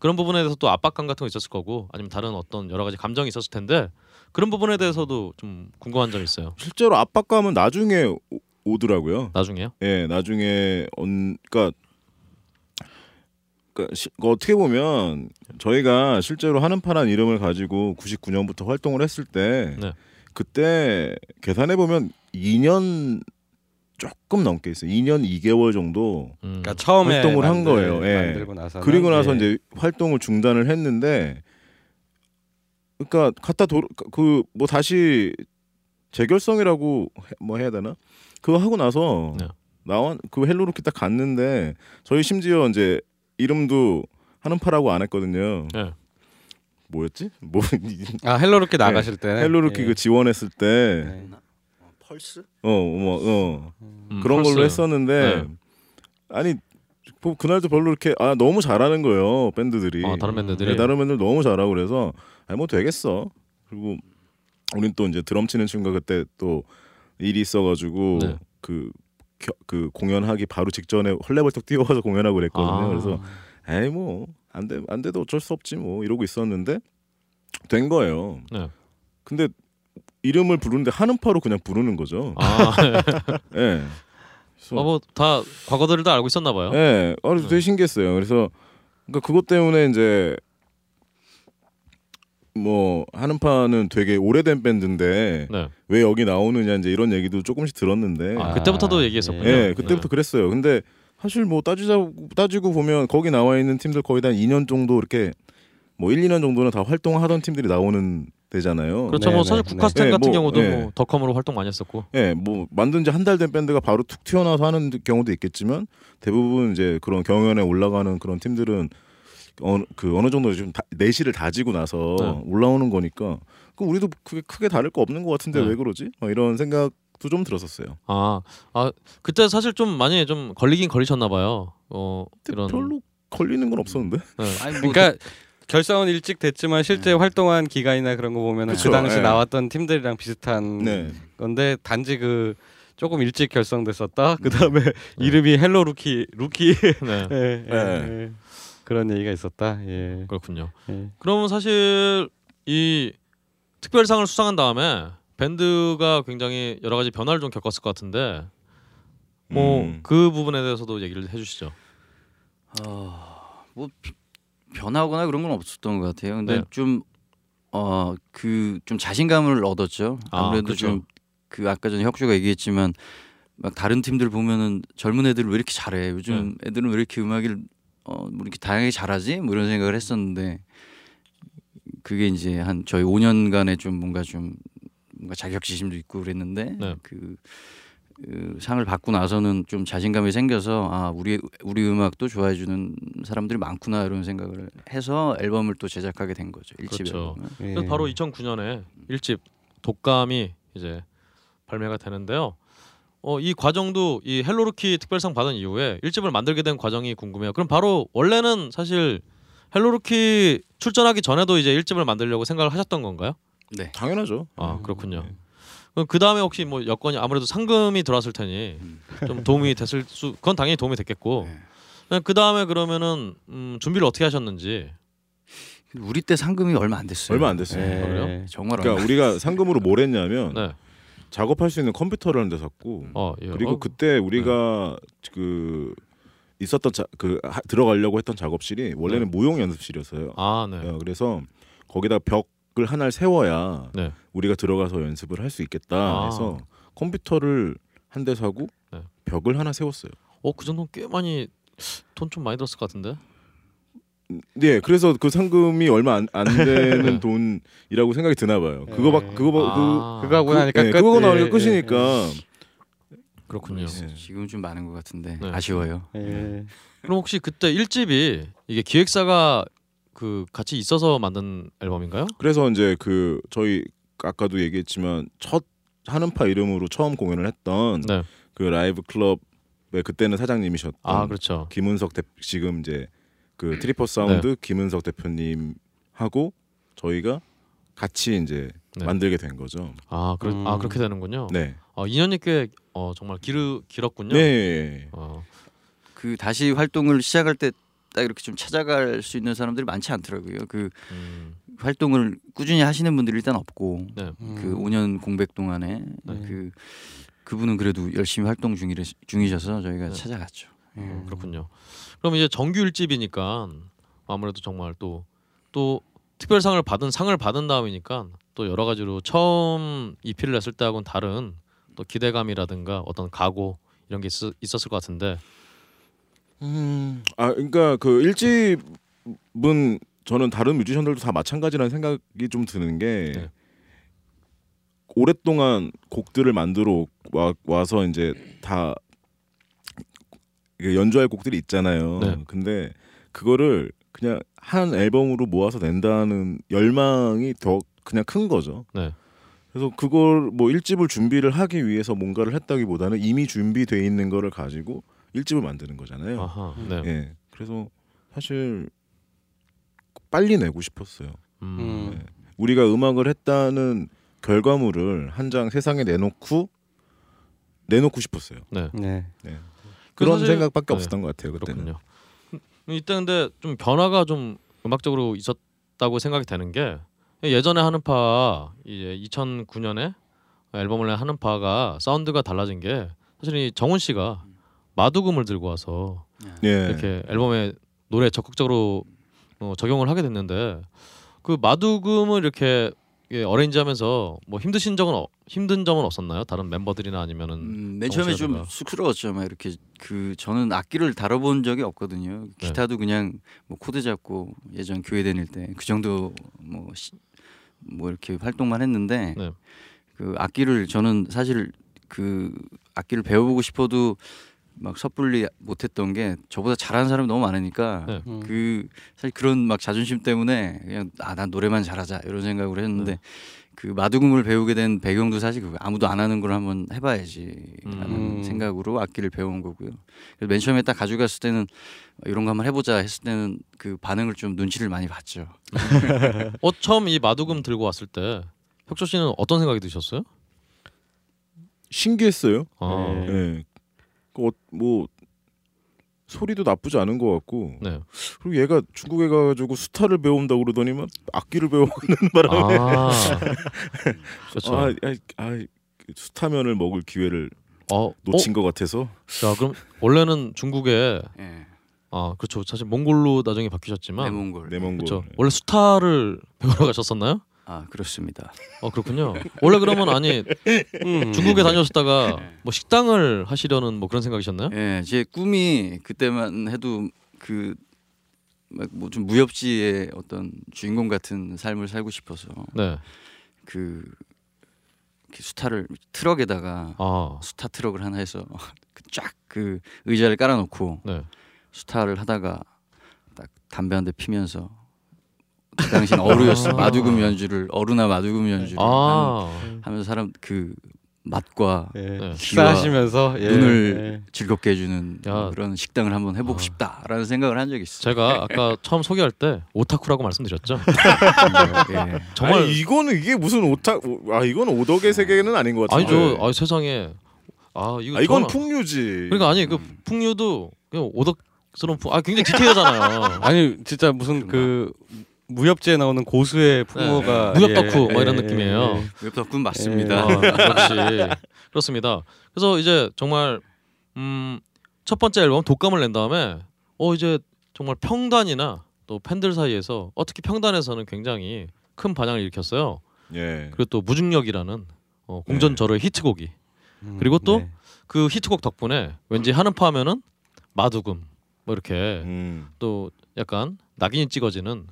그런 부분에 대해서 또 압박감 같은 거 있었을 거고 아니면 다른 어떤 여러 가지 감정이 있었을 텐데 그런 부분에 대해서도 좀 궁금한 점이 있어요. 실제로 압박감은 나중에 오더라고요. 나중에요? 예, 나중에 어떻게 보면 저희가 실제로 한음파란 이름을 가지고 99년부터 활동을 했을 때 네. 그때 계산해보면 2년 조금 넘게 있어요. 2년 2개월 정도 그러니까 처음에 활동을 한 거예요. 예. 그리고 나서 예. 이제 활동을 중단을 했는데 그러니까 다시 재결성이라고 뭐 해야 되나? 그거 하고 나서 네. 나온 그 헬로루키 딱 갔는데 저희 심지어 이제 이름도 한음파라고 안 했거든요. 네. 뭐였지? 헬로루키 나가실 때. 헬로루키 예. 그 지원했을 때. 네. 펄스? 그런 펄스. 걸로 했었는데 네. 아니 그날도 별로 이렇게 아 너무 잘하는 거예요 밴드들이. 아, 다른 밴드들이. 네, 다른 밴드들 너무 잘하고 그래서 아 뭐 되겠어. 그리고 우린 또 이제 드럼 치는 친구가 그때 또 일이 있어가지고 네. 그 공연하기 바로 직전에 헐레벌떡 뛰어가서 공연하고 그랬거든요. 아. 그래서 에이 뭐 안 돼도 어쩔 수 없지 뭐 이러고 있었는데 된 거예요. 네. 근데 이름을 부르는데 한음파로 그냥 부르는 거죠. 아. 네. 아 뭐 다 과거들을 다 알고 있었나 봐요. 네, 아주 되게 신기했어요. 그래서 그러니까 그것 때문에 이제 뭐 한음파는 되게 오래된 밴드인데 네. 왜 여기 나오느냐 이제 이런 얘기도 조금씩 들었는데 아, 그때부터도 얘기했었군요. 네, 그때부터 그랬어요. 근데 사실 뭐 따지고 보면 거기 나와 있는 팀들 거의 다 2년 정도 이렇게 뭐 1, 2년 정도는 다 활동하던 팀들이 나오는 되잖아요. 그렇죠. 네네, 뭐 사실 국카스텐 네, 같은 네, 경우도 네. 뭐 덕컴으로 활동 많이 했었고. 예, 네, 뭐 만든 지 한 달 된 밴드가 바로 툭 튀어나와서 하는 경우도 있겠지만 대부분 이제 그런 경연에 올라가는 그런 팀들은 어느 정도 좀 내실을 다지고 나서 네. 올라오는 거니까 그 우리도 그게 크게 다를 거 없는 것 같은데 네. 왜 그러지? 막 이런 생각도 좀 들었었어요. 아 그때 사실 좀 많이 좀 걸리긴 걸리셨나 봐요. 이런 별로 걸리는 건 없었는데. 네. 아니 뭐 그러니까. 결성은 일찍 됐지만 실제 활동한 기간이나 그런 거 보면 그 당시 네. 나왔던 팀들이랑 비슷한 네. 건데 단지 그 조금 일찍 결성됐었다. 그 다음에 이름이 헬로 루키 네. 네. 네. 네. 그런 얘기가 있었다. 예. 그렇군요. 예. 그럼 사실 이 특별상을 수상한 다음에 밴드가 굉장히 여러 가지 변화를 좀 겪었을 것 같은데 뭐 그 부분에 대해서도 얘기를 해주시죠. 뭐. 변하거나 그런 건 없었던 것 같아요. 근데 네. 좀 자신감을 얻었죠. 아무래도 좀 그 아까 전에 혁주가 얘기했지만 막 다른 팀들 보면은 젊은 애들 왜 이렇게 잘해? 요즘 네. 애들은 왜 이렇게 음악을 뭐 이렇게 다양하게 잘하지? 뭐 이런 생각을 했었는데 그게 이제 한 저희 5년간의 좀 뭔가 자격지심도 있고 그랬는데 네. 그 상을 받고 나서는 좀 자신감이 생겨서 아 우리 음악도 좋아해 주는 사람들이 많구나 이런 생각을 해서 앨범을 또 제작하게 된 거죠. 1집 그렇죠. 예. 그래서 바로 2009년에 1집 독감이 이제 발매가 되는데요. 이 과정도 이 헬로 루키 특별상 받은 이후에 1집을 만들게 된 과정이 궁금해요. 그럼 바로 원래는 사실 헬로 루키 출전하기 전에도 이제 1집을 만들려고 생각을 하셨던 건가요? 네. 당연하죠. 아, 그렇군요. 네. 그 다음에 혹시 뭐 여건이 아무래도 상금이 들어왔을 테니 좀 도움이 됐을 수 그건 당연히 도움이 됐겠고 네. 그 다음에 그러면은 준비를 어떻게 하셨는지. 우리 때 상금이 얼마 안 됐어요. 네. 정말 그러니까 우리가 상금으로 뭘 했냐면 네. 작업할 수 있는 컴퓨터를 한 대 샀고 예. 그리고 그때 우리가 네. 들어가려고 했던 작업실이 원래는 네. 무용 연습실이었어요. 네. 그래서 거기다 벽 하나를 세워야 네. 우리가 들어가서 연습을 할 수 있겠다 해서 컴퓨터를 한 대 사고 네. 벽을 하나 세웠어요. 그 정도는 꽤 많이 돈 좀 많이 들었을 것 같은데. 네, 그래서 그 상금이 얼마 안 되는 돈이라고 생각이 드나 봐요. 그거 나오니까 끝이니까. 그렇군요. 지금 좀 많은 것 같은데 네. 아쉬워요. 네. 그럼 혹시 그때 1집이 이게 기획사가 같이 있어서 만든 앨범인가요? 그래서 이제 저희 아까도 얘기했지만 첫 한음파 이름으로 처음 공연을 했던 네. 그 라이브 클럽의 그때는 사장님이셨던 그렇죠. 김은석 대표 지금 이제 그 트리퍼 사운드 네. 김은석 대표님하고 저희가 같이 이제 네. 만들게 된 거죠. 그렇게 되는군요. 네. 2년이 꽤 정말 길었군요. 네. 그 다시 활동을 시작할 때 딱 이렇게 좀 찾아갈 수 있는 사람들이 많지 않더라고요. 활동을 꾸준히 하시는 분들이 일단 없고 네. 그 5년 공백 동안에 네. 그분은 그래도 열심히 활동 중이셔서 저희가 네. 찾아갔죠. 그렇군요. 그럼 이제 정규 1집이니까 아무래도 정말 또 특별상을 받은 다음이니까 또 여러 가지로 처음 EP를 냈을 때하고는 다른 또 기대감이라든가 어떤 각오 이런 게 있었을 것 같은데. 그러니까 그 1집은 저는 다른 뮤지션들도 다 마찬가지라는 생각이 좀 드는 게 네. 오랫동안 곡들을 만들어 와서 이제 다 연주할 곡들이 있잖아요. 네. 근데 그거를 그냥 한 앨범으로 모아서 낸다는 열망이 더 그냥 큰 거죠. 네. 그래서 그걸 뭐 1집을 준비를 하기 위해서 뭔가를 했다기보다는 이미 준비돼 있는 거를 가지고 1집을 만드는 거잖아요. 아하, 네. 네. 그래서 사실 빨리 내고 싶었어요. 네. 우리가 음악을 했다는 결과물을 한 장 세상에 내놓고 싶었어요. 네. 네. 네. 그런 사실, 생각밖에 네. 없었던 것 같아요. 그때는. 그렇군요. 이때 근데 좀 변화가 좀 음악적으로 있었다고 생각이 되는 게 예전에 한음파 이제 2009년에 앨범을 낸 한음파가 사운드가 달라진 게 사실 이 정훈 씨가 마두금을 들고 와서 네. 이렇게 앨범에 노래 적극적으로 적용을 하게 됐는데 그 마두금을 이렇게 어레인지하면서 뭐 힘든 점은 없었나요? 다른 멤버들이나 아니면은 맨 처음에 좀 쑥스러웠죠. 막 이렇게 그 저는 악기를 다뤄본 적이 없거든요. 기타도 네. 그냥 뭐 코드 잡고 예전 교회 다닐 때 그 정도 뭐 이렇게 활동만 했는데 네. 그 악기를 저는 사실 그 악기를 배워보고 싶어도 막 섣불리 못했던 게 저보다 잘하는 사람이 너무 많으니까 네. 그 사실 그런 막 자존심 때문에 그냥 아, 난 노래만 잘하자 이런 생각으로 했는데 네. 그 마두금을 배우게 된 배경도 사실 그거 아무도 안 하는 걸 한번 해봐야지라는 생각으로 악기를 배운 거고요. 그래서 맨 처음에 딱 가져갔을 때는 이런 거 한번 해보자 했을 때는 그 반응을 좀 눈치를 많이 봤죠. 처음 이 마두금 들고 왔을 때 혁조 씨는 어떤 생각이 드셨어요? 신기했어요. 아. 네. 네. 뭐 소리도 나쁘지 않은 것 같고 네. 그리고 얘가 중국에 가가지고 수타를 배운다고 그러더니만 악기를 배워가는 바람에 그렇죠. 수타면을 먹을 기회를 놓친 것 같아서. 자, 그럼 원래는 중국에 네. 아 그렇죠. 사실 몽골로 나중에 바뀌셨지만 네몽골 그렇죠. 네. 원래 수타를 배우러 가셨었나요? 아 그렇습니다. 그렇군요. 원래 그러면 아니 중국에 다녀오셨다가 뭐 식당을 하시려는 뭐 그런 생각이셨나요? 예, 제 꿈이 그때만 해도 그 뭐 좀 무협지의 어떤 주인공 같은 삶을 살고 싶어서 네. 그 수타를 트럭에다가 수타 트럭을 하나 해서 쫙 그 의자를 깔아놓고 네. 수타를 하다가 딱 담배 한 대 피면서 그 당시는 어루였어. 마두금 연주를 어루나 마두금 연주를 하면서 사람 그 맛과 기와 하시면서 눈을 즐겁게 해주는 그런 식당을 한번 해보고 싶다라는 생각을 한 적이 있어요. 제가 아까 처음 소개할 때 오타쿠라고 말씀드렸죠. 예. 정말 아니, 이게 무슨 오타쿠? 이건 오덕의 세계는 아닌 것 같아요. 아니죠. 세상에 이건 풍류지. 그러니까 그 풍류도 그냥 오덕스러운 굉장히 디테일하잖아요. 아니 진짜 무슨 그 무협지에 나오는 고수의 풍모가 무협 덕후 이런 느낌이에요. 무협 덕후는 맞습니다. 역시 그렇습니다. 그래서 이제 정말 첫 번째 앨범 독감을 낸 다음에 이제 정말 평단이나 또 팬들 사이에서 특히 평단에서는 굉장히 큰 반향을 일으켰어요. 예. 그리고 또 무중력이라는 공전절의 히트곡이 그리고 또 그 히트곡 덕분에 왠지 한음파 하면은 마두금 뭐 이렇게 또 약간 낙인이 찍어지는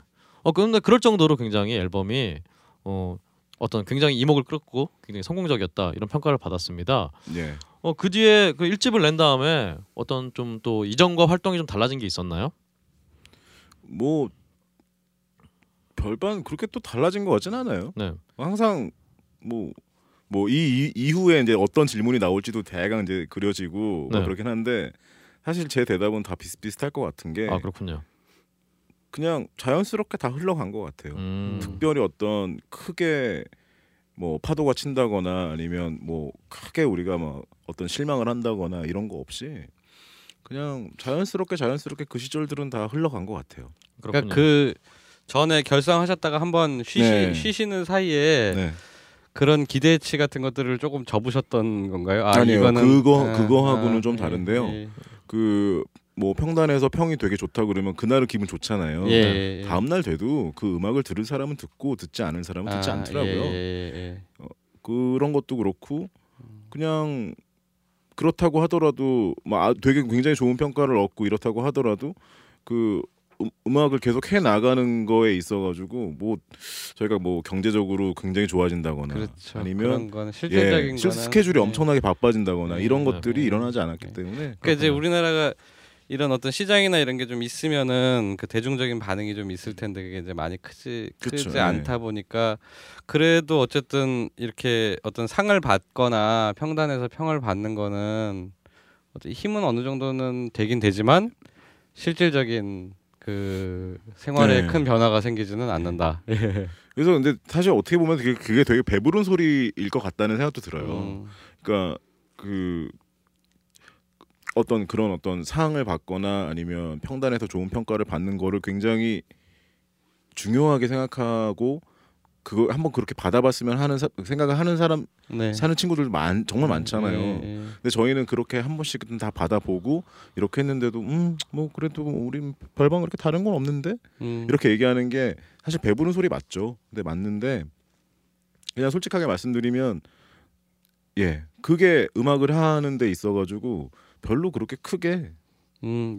근데 그럴 정도로 굉장히 앨범이 어떤 굉장히 이목을 끌었고 굉장히 성공적이었다 이런 평가를 받았습니다. 예. 그 뒤에 그 1집을 낸 다음에 어떤 좀 또 이전과 활동이 좀 달라진 게 있었나요? 뭐 별반 그렇게 또 달라진 것 같진 않아요. 네. 항상 뭐 이 이후에 이제 어떤 질문이 나올지도 대강 이제 그려지고 네. 그렇긴 한데 사실 제 대답은 다 비슷비슷할 것 같은 게. 그렇군요. 그냥 자연스럽게 다 흘러간 것 같아요. 특별히 어떤 크게 뭐 파도가 친다거나 아니면 뭐 크게 우리가 막 어떤 실망을 한다거나 이런 거 없이 그냥 자연스럽게 그 시절들은 다 흘러간 것 같아요. 그러니까 그 전에 결성하셨다가 한번 쉬시는 사이에 그런 기대치 같은 것들을 조금 접으셨던 건가요? 아니요. 그거하고는 좀 다른데요. 뭐 평단에서 평이 되게 좋다 그러면 그날은 기분 좋잖아요. 다음 날 돼도 그 음악을 들을 사람은 듣고 듣지 않은 사람은 듣지 않더라고요. 그런 것도 그렇고 그냥 그렇다고 하더라도 막 되게 굉장히 좋은 평가를 얻고 이렇다고 하더라도 그 음악을 계속 해 나가는 거에 있어가지고 뭐 저희가 뭐 경제적으로 굉장히 좋아진다거나 그렇죠. 아니면 실질적인 스케줄이 엄청나게 바빠진다거나 이런 것들이 일어나지 않았기 때문에 그러니까 이제 우리나라가 이런 어떤 시장이나 이런 게 좀 있으면은 그 대중적인 반응이 좀 있을 텐데 그게 이제 많이 크지 않다 보니까 그래도 어쨌든 이렇게 어떤 상을 받거나 평단에서 평을 받는 거는 힘은 어느 정도는 되긴 되지만 실질적인 그 생활에 네. 큰 변화가 생기지는 않는다. 예. 그래서 근데 사실 어떻게 보면 그게 되게 배부른 소리일 것 같다는 생각도 들어요. 그러니까 그 어떤 그런 어떤 상을 받거나 아니면 평단에서 좋은 평가를 받는 거를 굉장히 중요하게 생각하고 그거 한번 그렇게 받아봤으면 하는 생각을 하는 사람 네. 사는 친구들 정말 많잖아요. 네. 근데 저희는 그렇게 한 번씩은 다 받아보고 이렇게 했는데도 뭐 그래도 우리 별반 그렇게 다른 건 없는데 이렇게 얘기하는 게 사실 배부른 소리 맞죠. 근데 맞는데 그냥 솔직하게 말씀드리면 예 그게 음악을 하는 데 있어가지고 별로 그렇게 크게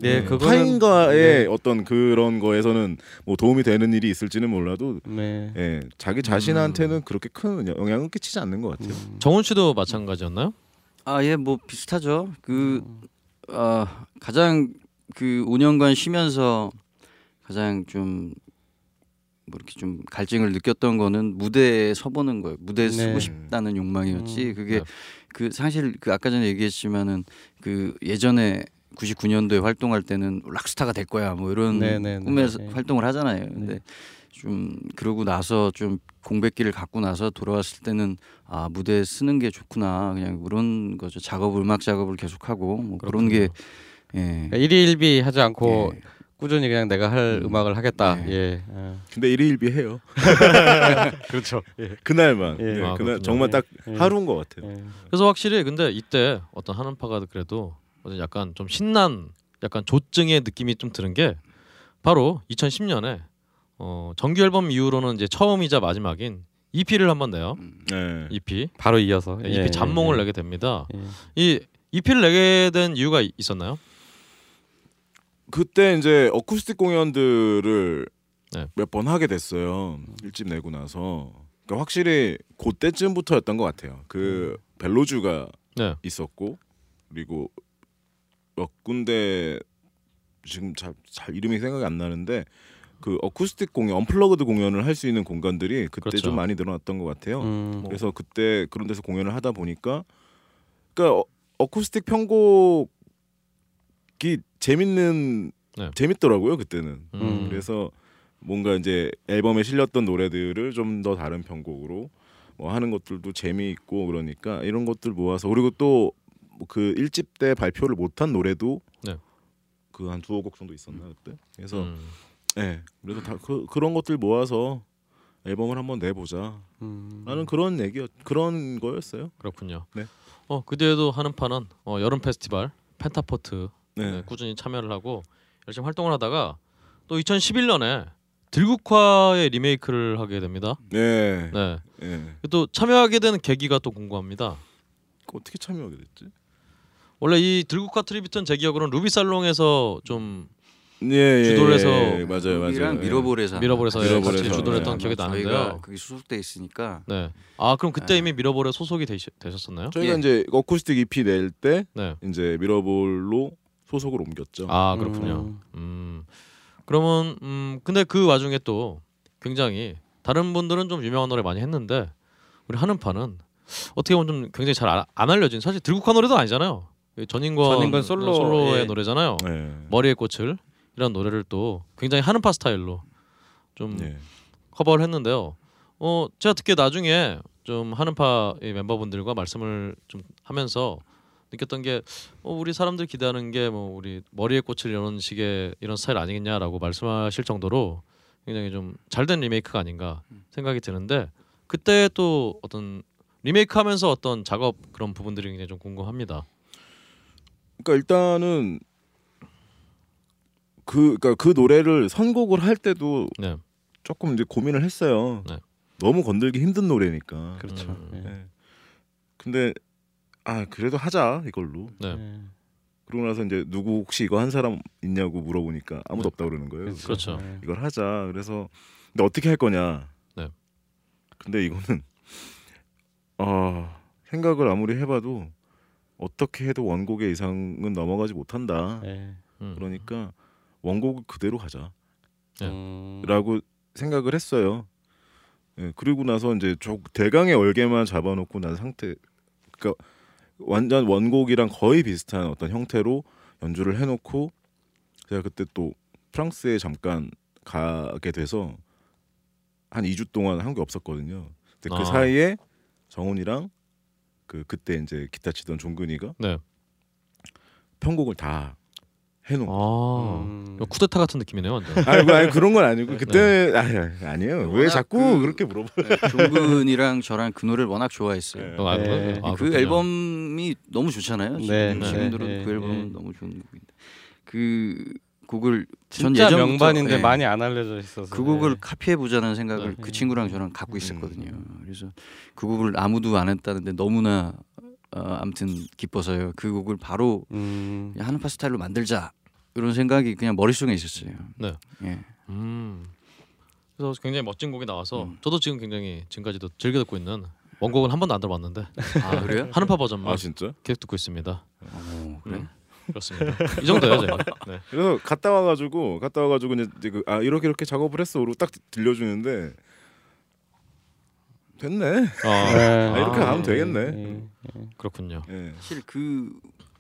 네, 타인과의 네. 어떤 그런 거에서는 뭐 도움이 되는 일이 있을지는 몰라도 네. 예, 자기 자신한테는 그렇게 큰 영향은 끼치지 않는 것 같아요. 정훈 씨도 마찬가지였나요? 아, 예, 뭐 비슷하죠. 그 가장 그 5년간 쉬면서 가장 좀 뭐 이렇게 좀 갈증을 느꼈던 거는 무대에 서보는 거예요. 무대에 네. 서고 싶다는 욕망이었지. 그게 네. 그 사실 그 아까 전에 얘기했지만은 그 예전에 99년도에 활동할 때는 락스타가 될 거야 뭐 이런 꿈에서 활동을 하잖아요. 근데 좀 그러고 나서 좀 공백기를 갖고 나서 돌아왔을 때는 아 무대에 쓰는 게 좋구나 그냥 그런 거죠. 작업을 음악 작업을 계속하고 뭐 그런 게 예. 그러니까 일희일비 하지 않고 예. 꾸준히 그냥 내가 할 음악을 하겠다. 예. 예. 근데 일희일비 해요. 그렇죠. 예. 그날만. 예. 예. 아, 그날 정말 딱 예. 하루인 것 같아요. 예. 그래서 확실히 근데 이때 어떤 한음파가 그래도 약간 좀 신난 약간 조증의 느낌이 좀 드는 게 바로 2010년에 정규 앨범 이후로는 이제 처음이자 마지막인 EP를 한번 내요. 네. EP 바로 이어서 네, EP 잠몽을 내게 됩니다. 이 EP를 내게 된 이유가 있었나요? 그때 이제 어쿠스틱 공연들을 네. 몇 번 하게 됐어요. 1집 내고 나서 그러니까 확실히 그때쯤부터였던 것 같아요. 그 벨로주가 네. 있었고 그리고 몇 군데 지금 잘 이름이 생각이 안 나는데 그 어쿠스틱 공연, 언플러그드 공연을 할 수 있는 공간들이 그때 그렇죠. 좀 많이 늘어났던 것 같아요. 그래서 그때 그런 데서 공연을 하다 보니까 그러니까 어쿠스틱 편곡이 재밌는 네. 재밌더라고요 그때는. 그래서 뭔가 이제 앨범에 실렸던 노래들을 좀 더 다른 편곡으로 뭐 하는 것들도 재미있고 그러니까 이런 것들 모아서 그리고 또 그 1집 때 발표를 못한 노래도 네. 그 한 두어 곡 정도 있었나 그때 그래서 네, 그래서 다 그런 것들 모아서 앨범을 한번 내보자 라는 그런 그런 거였어요. 그렇군요. 네. 그 뒤에도 한음파는 여름 페스티벌 펜타포트 네. 네, 꾸준히 참여를 하고 열심히 활동을 하다가 또 2011년에 들국화의 리메이크를 하게 됩니다. 네. 네. 네. 또 참여하게 된 계기가 또 궁금합니다. 어떻게 참여하게 됐지? 원래 이 들국화 트리뷰트는 제 기억으로는 루비살롱에서 좀 주도를 해서 맞아요. 미러볼에서 주도를 했던 기억이 나는데요. 그게 소속돼 있으니까. 네. 아 그럼 그때 이미 미러볼에 소속이 되셨었나요? 저희가 이제 어쿠스틱 EP 낼 때 이제 미러볼로 소속을 옮겼죠. 아 그렇군요. 그러면 근데 그 와중에 또 굉장히 다른 분들은 좀 유명한 노래 많이 했는데 우리 한음파는 어떻게 보면 좀 굉장히 잘 안 알려진 사실 들국화 노래도 아니잖아요. 전인권 솔로의 예. 노래잖아요. 예. 머리에 꽃을 이런 노래를 또 굉장히 한음파 스타일로 좀 예. 커버를 했는데요. 제가 듣기에 나중에 좀 한음파 멤버분들과 말씀을 좀 하면서 느꼈던 게 우리 사람들 기대하는 게 뭐 우리 머리에 꽃을 이런 식의 이런 스타일 아니겠냐라고 말씀하실 정도로 굉장히 좀 잘된 리메이크가 아닌가 생각이 드는데 그때 또 어떤 리메이크하면서 어떤 작업 그런 부분들이 굉장히 좀 궁금합니다. 그러니까 일단은 그 노래를 선곡을 할 때도 네. 조금 이제 고민을 했어요. 네. 너무 건들기 힘든 노래니까. 그렇죠. 네. 근데 그래도 하자 이걸로. 네. 그러고 나서 이제 누구 혹시 이거 한 사람 있냐고 물어보니까 아무도 네. 없다 그러는 거예요. 그렇죠. 네. 이걸 하자. 그래서 근데 어떻게 할 거냐. 네. 근데 이거는 생각을 아무리 해봐도 어떻게 해도 원곡의 이상은 넘어가지 못한다. 네. 그러니까 원곡 그대로 가자. 네. 라고 생각을 했어요. 예, 그리고 나서 이제 대강의 얼개만 잡아놓고 난 상태. 그러니까 완전 원곡이랑 거의 비슷한 어떤 형태로 연주를 해놓고 제가 그때 또 프랑스에 잠깐 가게 돼서 한 2주 동안 한국에 없었거든요. 근데 그 사이에 정훈이랑 그때 이제 기타 치던 종근이가 네. 편곡을 다 해놓은. 아, 쿠데타 같은 느낌이네요, 완전. 아니 그런 건 아니고 그때 네. 아니에요. 왜 자꾸 그렇게 물어봐요? 네, 종근이랑 저랑 그 노래를 워낙 좋아했어요. 네. 네. 아, 그 앨범이 너무 좋잖아요. 네. 지금들은 네. 그 앨범은 네. 너무 좋은 곡인데 그 곡을 진짜 전 명반인데 네. 많이 안 알려져 있어서 그 곡을 네. 카피해 보자는 생각을 네. 그 친구랑 저랑 갖고 있었거든요. 그래서 그 곡을 아무도 안 했다는데 너무나 아무튼 기뻐서요. 그 곡을 바로 한음파 스타일로 만들자 이런 생각이 그냥 머릿속에 있었어요. 네. 예. 그래서 굉장히 멋진 곡이 나와서 저도 지금 굉장히 지금까지도 즐겨 듣고 있는 원곡은 한 번도 안 들어봤는데 아 그래요? 한음파 버전만 아, 진짜? 계속 듣고 있습니다. 오, 그래? 그렇습니다. 이 정도예요, 제가. 네. 그래서 갔다 와가지고 이제 그, 아 이렇게 작업을 했어. 그러고 딱 들려주는데 됐네. 아, 이렇게 하면 되겠네. 그렇군요. 네. 사실 그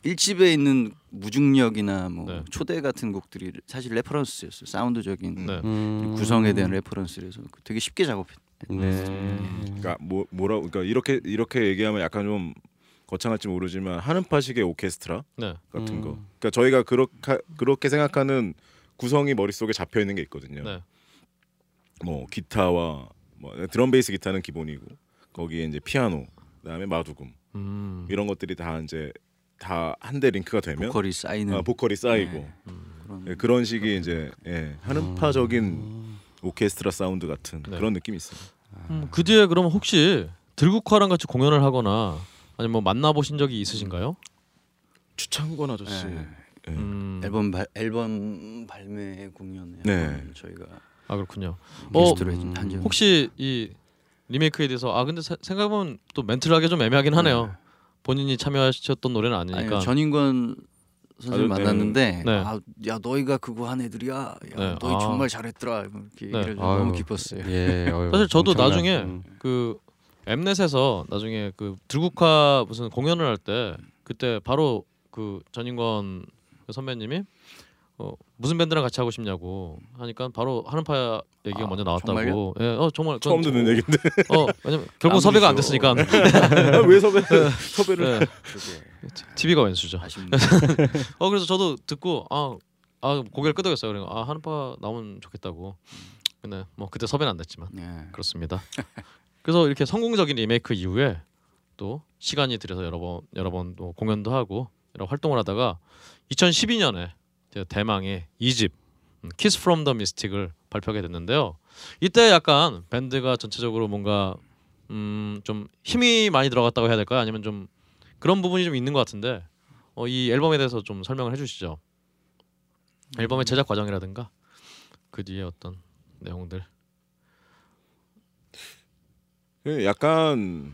1집에 있는 무중력이나 뭐 네. 초대 같은 곡들이 사실 레퍼런스였어요. 사운드적인 네. 구성에 대한 레퍼런스라서 되게 쉽게 작업했. 네. 그러니까 뭐라고 그러니까 이렇게 얘기하면 약간 좀 거창할지 모르지만 한음파식의 오케스트라 네. 같은 거. 그러니까 저희가 그렇게 생각하는 구성이 머릿속에 잡혀 있는 게 있거든요. 네. 뭐 기타와 뭐 드럼 베이스 기타는 기본이고 거기에 이제 피아노, 그다음에 마두금 이런 것들이 다 이제 다 한데 링크가 되면 보컬이 쌓이고 네. 예, 그런 식의 이제 예, 한음파적인 오케스트라 사운드 같은 네. 그런 느낌이 있어요. 그 뒤에 그럼 혹시 들국화랑 같이 공연을 하거나 아니 뭐 만나보신 적이 있으신가요? 추창권 아저씨 네. 앨범 발매 공연에 네. 저희가 아 그렇군요. 혹시 이 리메이크에 대해서 아 근데 생각해보면 또 멘트를 하기 좀 애매하긴 하네요. 네. 본인이 참여하셨던 노래는 아니니까. 전인권 선생님 만났는데 네. 아, 야 너희가 그거 한 애들이야. 야, 네. 너희 정말 잘했더라. 이렇게 네. 얘기를 너무 기뻤어요. 예, 사실 저도 엄청난... 나중에 그 엠넷에서 나중에 그 들국화 무슨 공연을 할 때 그때 바로 그 전인권 선배님이 무슨 밴드랑 같이 하고 싶냐고 하니까 바로 한음파 얘기가 먼저 나왔다고. 예, 정말 처음 듣는 얘긴데. 왜냐면 결국 섭외가 안 됐으니까. 왜 섭외를? 네. TV가 왼수죠. 그래서 저도 듣고 고개를 끄덕였어요. 그래서 한음파 나오면 좋겠다고. 근데 뭐 그때 섭외는 안 됐지만 네. 그렇습니다. 그래서 이렇게 성공적인 리메이크 이후에 또 시간이 들여서 여러 번 또 공연도 하고 여러 활동을 하다가 2012년에 대망의 2집 Kiss from the Mystic을 발표하게 됐는데요. 이때 약간 밴드가 전체적으로 뭔가 좀 힘이 많이 들어갔다고 해야 될까요? 아니면 좀 그런 부분이 좀 있는 것 같은데 이 앨범에 대해서 좀 설명을 해주시죠. 앨범의 제작 과정이라든가 그 뒤에 어떤 내용들. 약간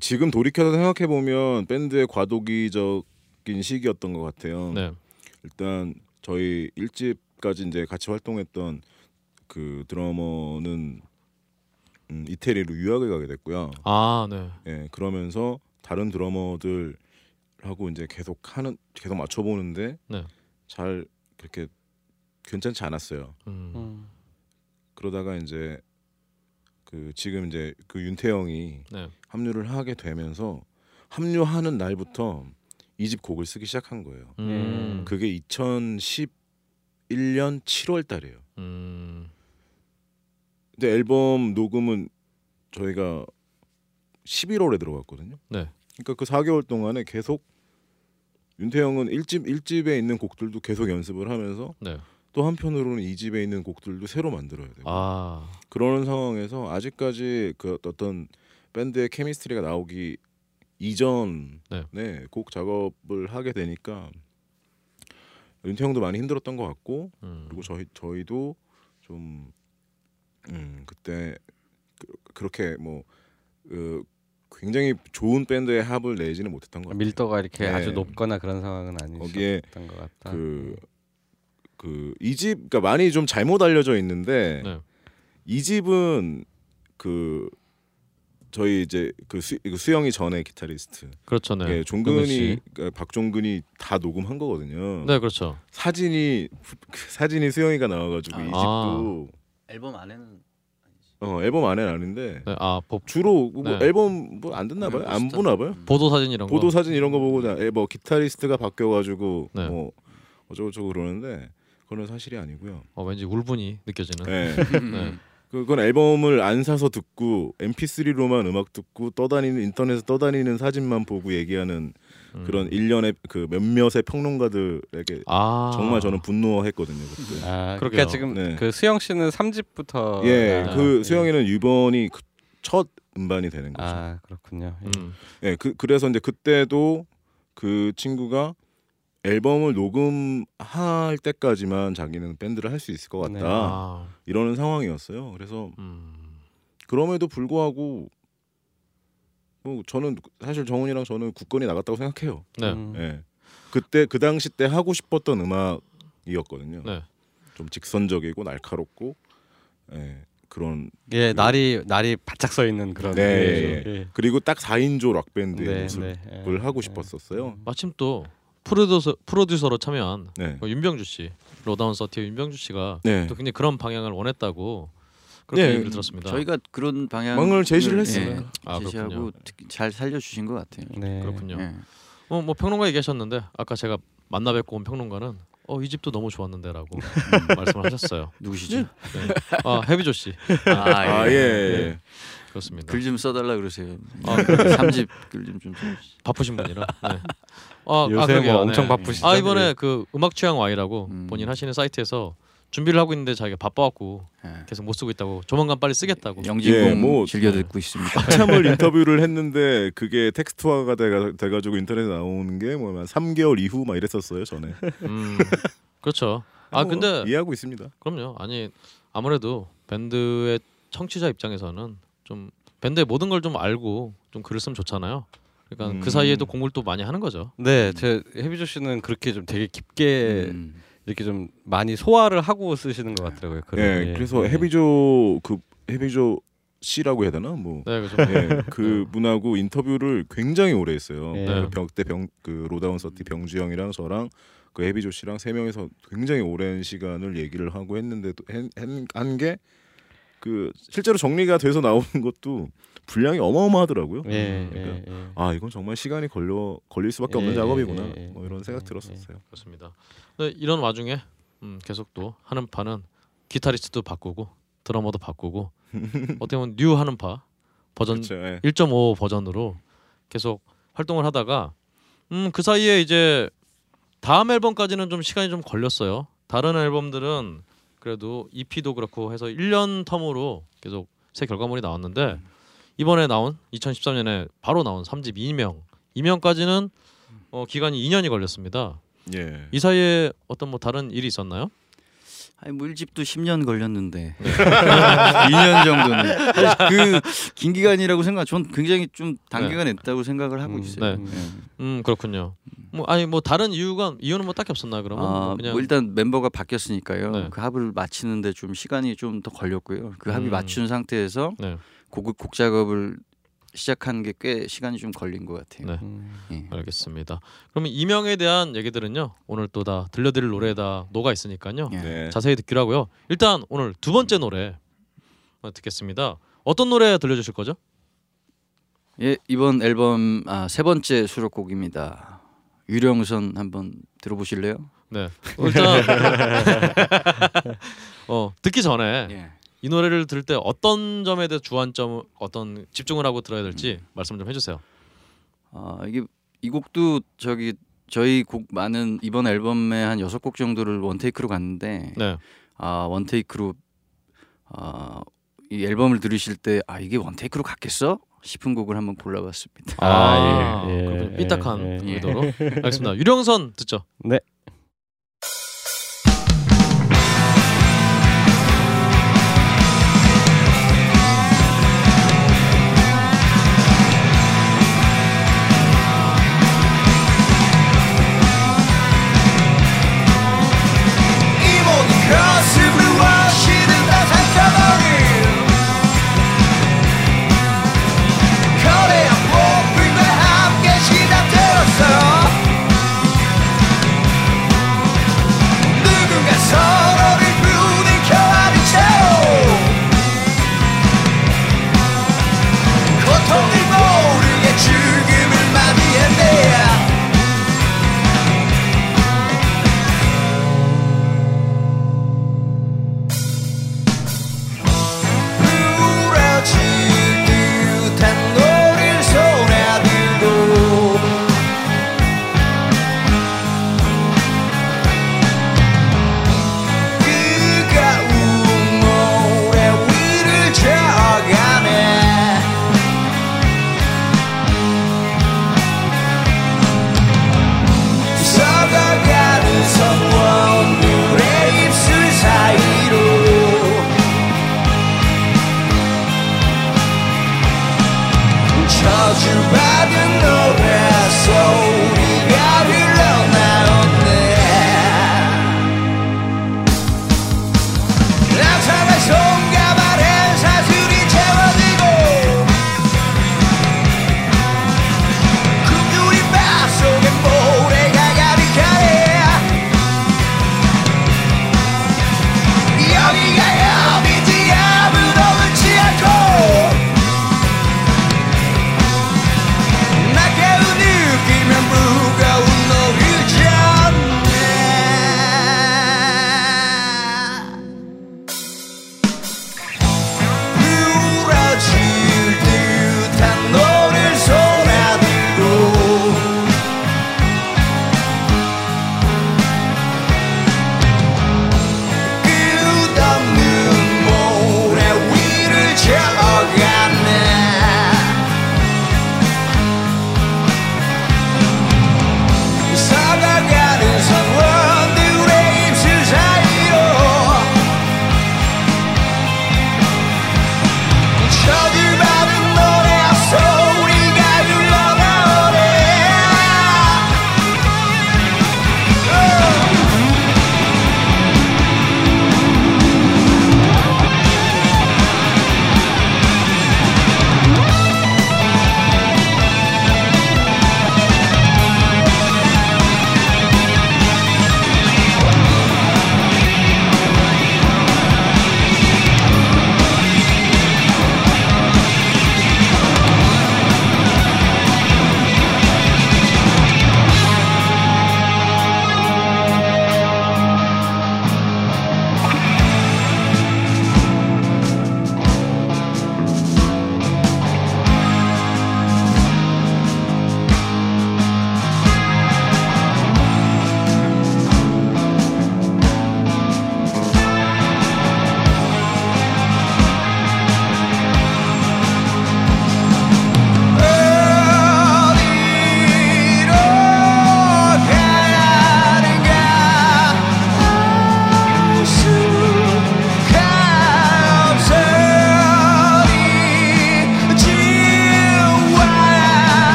지금 돌이켜서 생각해 보면 밴드의 과도기적인 시기였던 것 같아요. 네. 일단 저희 1집까지 이제 같이 활동했던 그 드러머는 이태리로 유학을 가게 됐고요. 아, 네. 예, 그러면서 다른 드러머들하고 이제 계속 맞춰보는데 네. 잘 그렇게 괜찮지 않았어요. 그러다가 이제 그 지금 이제 그 윤태영이 네. 합류를 하게 되면서 합류하는 날부터 2집 곡을 쓰기 시작한 거예요. 그게 2011년 7월 달이에요. 근데 앨범 녹음은 저희가 11월에 들어갔거든요. 네. 그러니까 그 4개월 동안에 계속 윤태영은 1집에 있는 곡들도 계속 연습을 하면서 네. 또 한편으로는 2집에 있는 곡들도 새로 만들어야 되고 그런 상황에서 아직까지 그 어떤 밴드의 케미스트리가 나오기 이전에 네. 곡 작업을 하게 되니까 윤태형도 많이 힘들었던 것 같고 그리고 저희도 좀 그때 그렇게 뭐 굉장히 좋은 밴드의 합을 내지는 못했던 것 같아요. 밀도가 이렇게 네. 아주 높거나 그런 상황은 아니었던 것 같다. 그 이 집, 그러니까 많이 좀 잘못 알려져 있는데 네. 이 집은 그 저희 이제 그 수영이 전에 기타리스트. 그렇잖아요. 예, 종근이, 그러니까 박종근이 다 녹음한 거거든요. 네, 그렇죠. 사진이 수영이가 나와가지고 이 집도 앨범 안에는. 앨범 안에는 아닌데. 네, 주로 뭐, 네. 앨범 뭐 안 듣나 봐요. 안 보나 봐요. 보도 사진 이런 거 보고 뭐 기타리스트가 바뀌어가지고 네. 뭐 어쩌고저쩌고 그러는데 그건 사실이 아니고요. 왠지 울분이 느껴지는. 네. 네. 그건 앨범을 안 사서 듣고 MP3로만 음악 듣고 떠다니는, 인터넷에서 떠다니는 사진만 보고 얘기하는 그런 일련의 그 몇몇의 평론가들에게 정말 저는 분노했거든요. 그때. 그러니까 지금 네. 그 수영 씨는 3집부터 그 수영이는 유번이 그 첫 음반이 되는 거죠. 그렇군요. 예, 그래서 이제 그때도 그 친구가 앨범을 녹음할 때까지만 자기는 밴드를 할 수 있을 것 같다. 네. 이러는 상황이었어요. 그래서 그럼에도 불구하고 뭐 저는 사실 정훈이랑 저는 국권이 나갔다고 생각해요. 네. 네. 그때 그 당시 때 하고 싶었던 음악이었거든요. 네. 좀 직선적이고 날카롭고 네. 그런 날이 바짝 서 있는 그런 그리고 딱 4인조 락 밴드의 모습을 하고 싶었었어요. 마침 또 프로듀서로 참여한 윤병주 씨, 로다운 서티의 윤병주 씨가 또 굉장히 그런 방향을 원했다고 그렇게 얘기를 들었습니다. 저희가 그런 방향을 제시를 했습니다. 제시하고 잘 살려주신 것 같아요. 네. 그렇군요. 네. 뭐 평론가 얘기하셨는데 아까 제가 만나 뵙고 온 평론가는 이 집도 너무 좋았는데라고 말씀을 하셨어요. 누구시죠? 네. 해비조 씨. 예. 그렇습니다. 글 좀 써달라 그러세요. 3집 글 좀 바쁘신 분이라. 네. 요새 그러게요. 엄청 바쁘시죠. 이번에 그 음악 취향 Y라고 본인 하시는 사이트에서 준비를 하고 있는데 자기가 바빠갖고 계속 못 쓰고 있다고, 조만간 빨리 쓰겠다고. 영진공 뭐 즐겨 듣고 있습니다. 한참을 인터뷰를 했는데 그게 텍스트화가 돼가지고 인터넷에 나오는 게 뭐 3개월 이후 막 이랬었어요 전에. 그렇죠. 근데 이해하고 있습니다. 그럼요. 아무래도 밴드의 청취자 입장에서는 좀 밴드의 모든 걸 좀 알고 좀 글을 쓰면 좋잖아요. 그러니까 그 사이에도 공부를 또 많이 하는 거죠. 네, 제 해비조 씨는 그렇게 좀 되게 깊게 이렇게 좀 많이 소화를 하고 쓰시는 것 같더라고요. 그래서 해비조 씨라고 해야 되나? 뭐. 네, 그렇죠. 그 분하고 인터뷰를 굉장히 오래 했어요. 그때 그 로다운 서티 병주 형이랑 저랑 그 해비조 씨랑 세 명이서 굉장히 오랜 시간을 얘기를 하고 했는데도 한 게 그 실제로 정리가 돼서 나오는 것도 분량이 어마어마하더라고요. 그러니까 이건 정말 시간이 걸릴 수밖에 없는 작업이구나. 뭐 이런 생각 들었었어요. 그렇습니다. 근데 이런 와중에 계속 또 한음파는 기타리스트도 바꾸고 드러머도 바꾸고 어떻게 보면 뉴 한음파 버전 1.5 버전으로 계속 활동을 하다가 그 사이에 이제 다음 앨범까지는 좀 시간이 좀 걸렸어요. 다른 앨범들은 그래도 EP도 그렇고 해서 1년 텀으로 계속 새 결과물이 나왔는데 이번에 나온 2013년에 바로 나온 3집 이명까지는 기간이 2년이 걸렸습니다. 이 사이에 어떤 뭐 다른 일이 있었나요? 뭐 1집도 10년 걸렸는데 2년 정도는 그 긴 기간이라고 생각. 전 굉장히 좀 단기간 있다고 생각을 하고 있어요. 그렇군요. 뭐 다른 이유는 뭐 딱히 없었나 그러면? 그냥 뭐 일단 멤버가 바뀌었으니까요. 그 합을 맞추는데 좀 시간이 좀 더 걸렸고요. 그 합이 맞춘 상태에서 곡 작업을 시작한 게 꽤 시간이 좀 걸린 것 같아요. 알겠습니다. 그러면 이명에 대한 얘기들은요 오늘 또 다 들려드릴 노래에다 녹아 있으니까요 자세히 듣기로 하고요. 일단 오늘 두 번째 노래 듣겠습니다. 어떤 노래 들려주실 거죠? 이번 앨범 세 번째 수록곡입니다. 유령선 한번 들어보실래요? 네. 일단 듣기 전에 이 노래를 들을 때 어떤 점에 대해서 주안점, 어떤 집중을 하고 들어야 될지 말씀 좀 해주세요. 이 곡도 저희 곡 많은 이번 앨범에 한 6곡 정도를 원테이크로 갔는데 원테이크로 이 앨범을 들으실 때 이게 원테이크로 갔겠어? 싶은 곡을 한번 골라봤습니다. 삐딱한 의도로 알겠습니다. 유령선 듣죠. 네.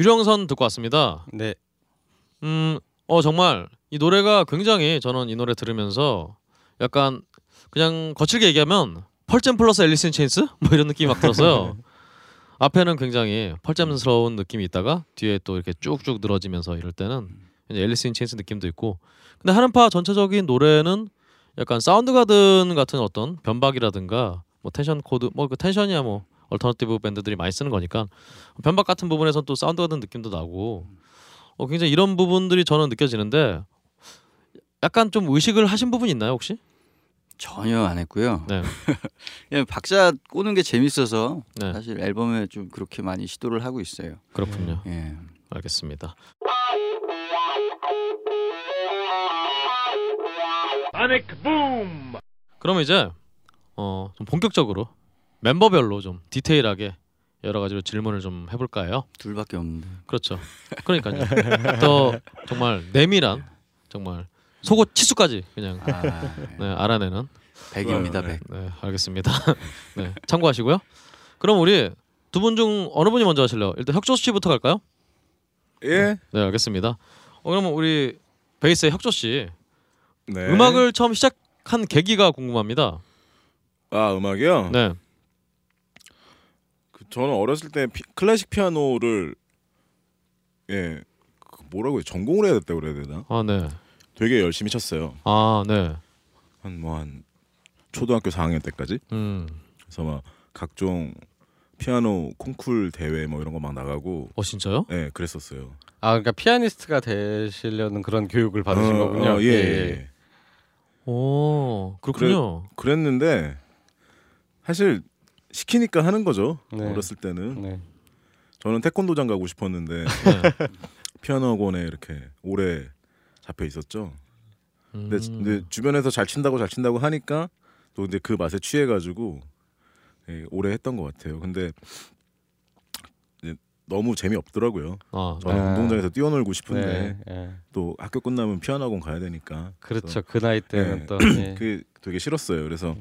유령선 듣고 왔습니다. 네. 정말 이 노래가 굉장히, 저는 이 노래 들으면서 약간 그냥 거칠게 얘기하면 펄잼 플러스 앨리스 인 체인스? 뭐 이런 느낌이 막 들었어요. 앞에는 굉장히 펄잼스러운 느낌이 있다가 뒤에 또 이렇게 쭉쭉 늘어지면서 이럴 때는 앨리스 인 체인스 느낌도 있고, 근데 한음파 전체적인 노래는 약간 사운드 가든 같은 어떤 변박이라든가 뭐 텐션 코드, 뭐 그 텐션이야 뭐 얼터너티브 밴드들이 많이 쓰는 거니까 변박 같은 부분에서 또 사운드 같은 느낌도 나고, 굉장히 이런 부분들이 저는 느껴지는데, 약간 좀 의식을 하신 부분 있나요 혹시? 전혀 안 했고요. 네. 그냥 박자 꼬는 게 재밌어서 네. 사실 앨범에 좀 그렇게 많이 시도를 하고 있어요. 그렇군요. 예. 네. 알겠습니다. Sonic Boom. 그럼 이제 좀 본격적으로 멤버별로 좀 디테일하게 여러 가지로 질문을 좀 해볼까요? 둘밖에 없는데. 그렇죠. 그러니까요. 또 정말 내밀한, 정말 속옷 치수까지 그냥 네, 알아내는 100입니다. 100. 네, 알겠습니다. 네, 참고하시고요. 그럼 우리 두 분 중 어느 분이 먼저 하실래요? 일단 혁조 씨부터 갈까요? 예. 네, 알겠습니다. 그러면 우리 베이스의 혁조 씨, 네. 음악을 처음 시작한 계기가 궁금합니다. 아, 음악이요? 네. 저는 어렸을 때 클래식 피아노를 전공을 해야 됐다고 그래야 되나? 아, 네. 되게 열심히 쳤어요. 아, 네. 한 초등학교 4학년 때까지. 그래서 막 각종 피아노 콩쿨 대회 뭐 이런 거 막 나가고. 어, 진짜요? 네, 그랬었어요. 아, 그러니까 피아니스트가 되시려는 그런 교육을 받으신 거군요. 예, 예. 오, 그렇군요. 그랬는데 사실 시키니까 하는 거죠. 네. 어렸을 때는. 네. 저는 태권도장 가고 싶었는데 네. 피아노 학원에 이렇게 오래 잡혀 있었죠. 근데 주변에서 잘 친다고 하니까 또 이제 그 맛에 취해가지고 오래 했던 것 같아요. 근데 너무 재미없더라고요. 저는 운동장에서 뛰어놀고 싶은데 또 학교 끝나면 피아노 학원 가야 되니까. 그렇죠. 그 나이 때는 또 그게 되게 싫었어요. 그래서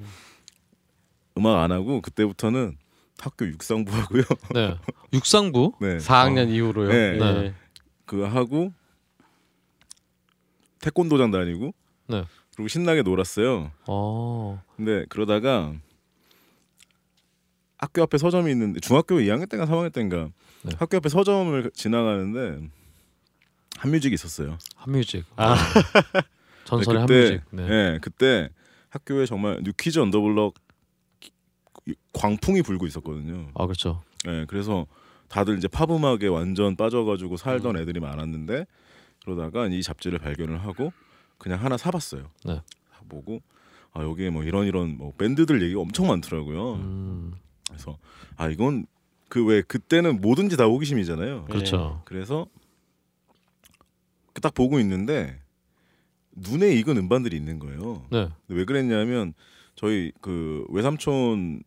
음악 안 하고 그때부터는 학교 육상부 하고요. 네. 육상부? 네. 4학년 이후로요. 네. 네. 그거 하고 태권도장 다니고. 네. 그리고 신나게 놀았어요. 아. 근데 그러다가 학교 앞에 서점이 있는데, 중학교 2학년 때인가 3학년 때인가 네. 학교 앞에 서점을 지나가는데 한뮤직이 있었어요. 한뮤직. 아. 전설의 네, 한뮤직. 네. 네. 그때 학교에 정말 뉴키즈 언더블럭 광풍이 불고 있었거든요. 아, 그렇죠. 네, 그래서 다들 이제 팝 음악에 완전 빠져가지고 살던 애들이 많았는데, 그러다가 이 잡지를 발견을 하고 그냥 하나 사봤어요. 네. 사보고 여기에 뭐 이런 뭐 밴드들 얘기가 엄청 많더라고요. 그래서 이건 그때는 뭐든지 다 호기심이잖아요. 그렇죠. 그래서 딱 보고 있는데 눈에 익은 음반들이 있는 거예요. 네. 왜 그랬냐면 저희 그 외삼촌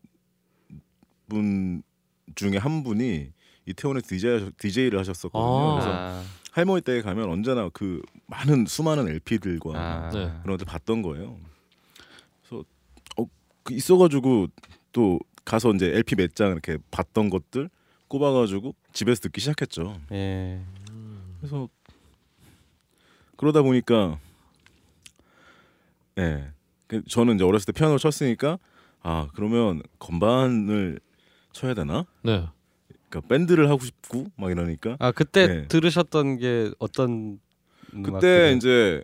분 중에 한 분이 이태원에서 DJ를 하셨었거든요. 그래서 할머니 댁에 가면 언제나 그 수많은 LP들과 네. 그런 것들 봤던 거예요. 그래서 있어가지고 또 가서 이제 LP 몇 장 이렇게 봤던 것들 꼽아가지고 집에서 듣기 시작했죠. 예. 그래서 그러다 보니까 예. 저는 이제 어렸을 때 피아노를 쳤으니까 그러면 건반을 쳐야 되나? 네. 그러니까 밴드를 하고 싶고 막 이러니까. 그때 네. 들으셨던 게 어떤? 그때 이제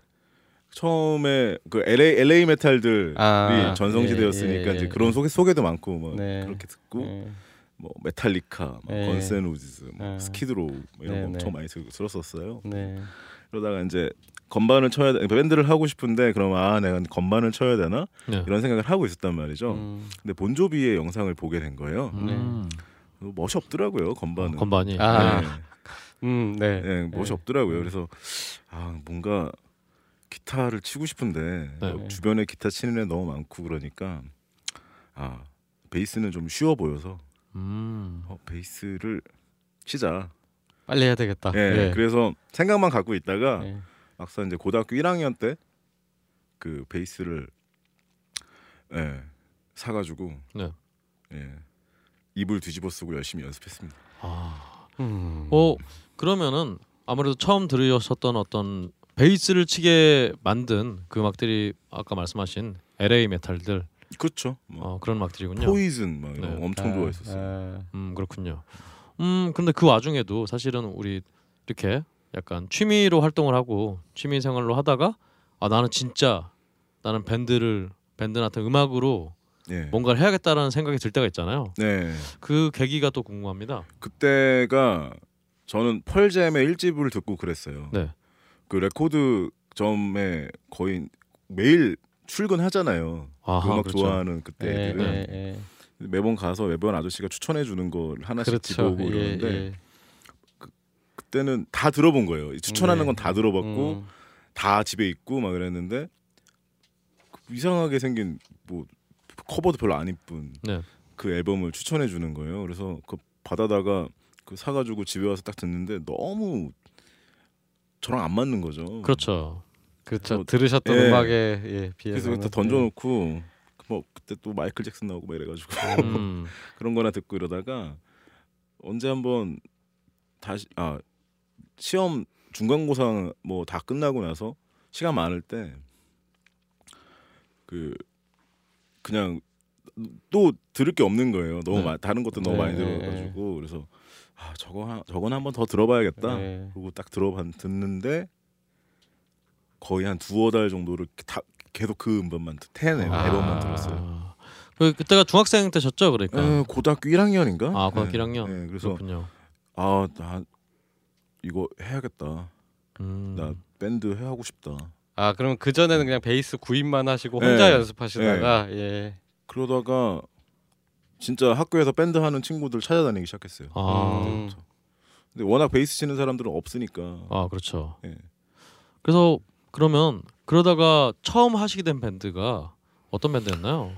처음에 그 LA 메탈들이 전성시대였으니까 이제 그런 소개도 많고 막 네. 그렇게 듣고 뭐 메탈리카, 건센 로지스, 스키드로우 이런 거 엄청 많이 들었었어요. 네. 그러다가 이제 건반을 쳐야 밴드를 하고 싶은데 그럼 내가 건반을 쳐야 되나? 네. 이런 생각을 하고 있었단 말이죠. 근데 본조비의 영상을 보게 된 거예요. 멋이 없더라고요, 건반은. 건반이. 네. 네. 네, 멋이 없더라고요. 그래서 뭔가 기타를 치고 싶은데 네. 주변에 기타 치는 애 너무 많고 그러니까 베이스는 좀 쉬워 보여서 베이스를 치자. 빨리 해야 되겠다. 네, 네. 그래서 생각만 갖고 있다가 네. 막상 이제 고등학교 1학년 때 그 베이스를 사가지고 네. 이불 뒤집어 쓰고 열심히 연습했습니다. 그러면은 아무래도 처음 들으셨던 어떤 베이스를 치게 만든 그 음악들이 아까 말씀하신 LA 메탈들. 그렇죠. 뭐 그런 음악들이군요. 포이즌 막 이런 거 엄청 좋아했었어요. 그렇군요. 근데 그 와중에도 사실은 우리 이렇게 약간 취미로 활동을 하고 취미 생활로 하다가 아 나는 진짜 나는 밴드나 어떤 음악으로 예. 뭔가를 해야겠다라는 생각이 들 때가 있잖아요. 네. 그 계기가 또 궁금합니다. 그때가 저는 펄잼의 1집을 듣고 그랬어요. 네. 그 레코드점에 거의 매일 출근하잖아요. 아하, 음악 그렇죠. 좋아하는 그때들은 매번 가서 매번 아저씨가 추천해 주는 걸 하나씩 그렇죠. 집어오고 이러는데 그때는 다 들어본 거예요. 추천하는 건 다 들어봤고 다 집에 있고 막 그랬는데 이상하게 생긴 뭐 커버도 별로 안 이쁜 그 앨범을 추천해 주는 거예요. 그래서 그 받아다가 그 사가지고 집에 와서 딱 듣는데 너무 저랑 안 맞는 거죠. 그렇죠. 그렇죠. 뭐, 들으셨던 음악에 비해서 그래서 그때 던져놓고 뭐 그때 또 마이클 잭슨 나오고 막 이래가지고 그런 거나 듣고 이러다가 언제 한번 다시 시험 중간고사 뭐 다 끝나고 나서 시간 많을 때 그냥 또 들을 게 없는 거예요. 너무 다른 것도 너무 많이 들어가지고 그래서 저건 한번 더 들어봐야겠다. 그리고 딱 듣는데 거의 한 두어 달 정도를 다 계속 그 음반만 앨범만 들었어요. 그때가 중학생 때셨죠, 그러니까? 고등학교 1학년인가? 아 고등학교 1학년. 네, 그래서 그렇군요. 나 이거 해야겠다. 나 밴드 하고 싶다. 아 그럼 그 전에는 그냥 베이스 구입만 하시고 혼자 연습하시다가 그러다가 진짜 학교에서 밴드 하는 친구들 찾아다니기 시작했어요. 근데 워낙 베이스 치는 사람들은 없으니까. 아 그렇죠. 그래서 그러면 그러다가 처음 하시게 된 밴드가 어떤 밴드였나요?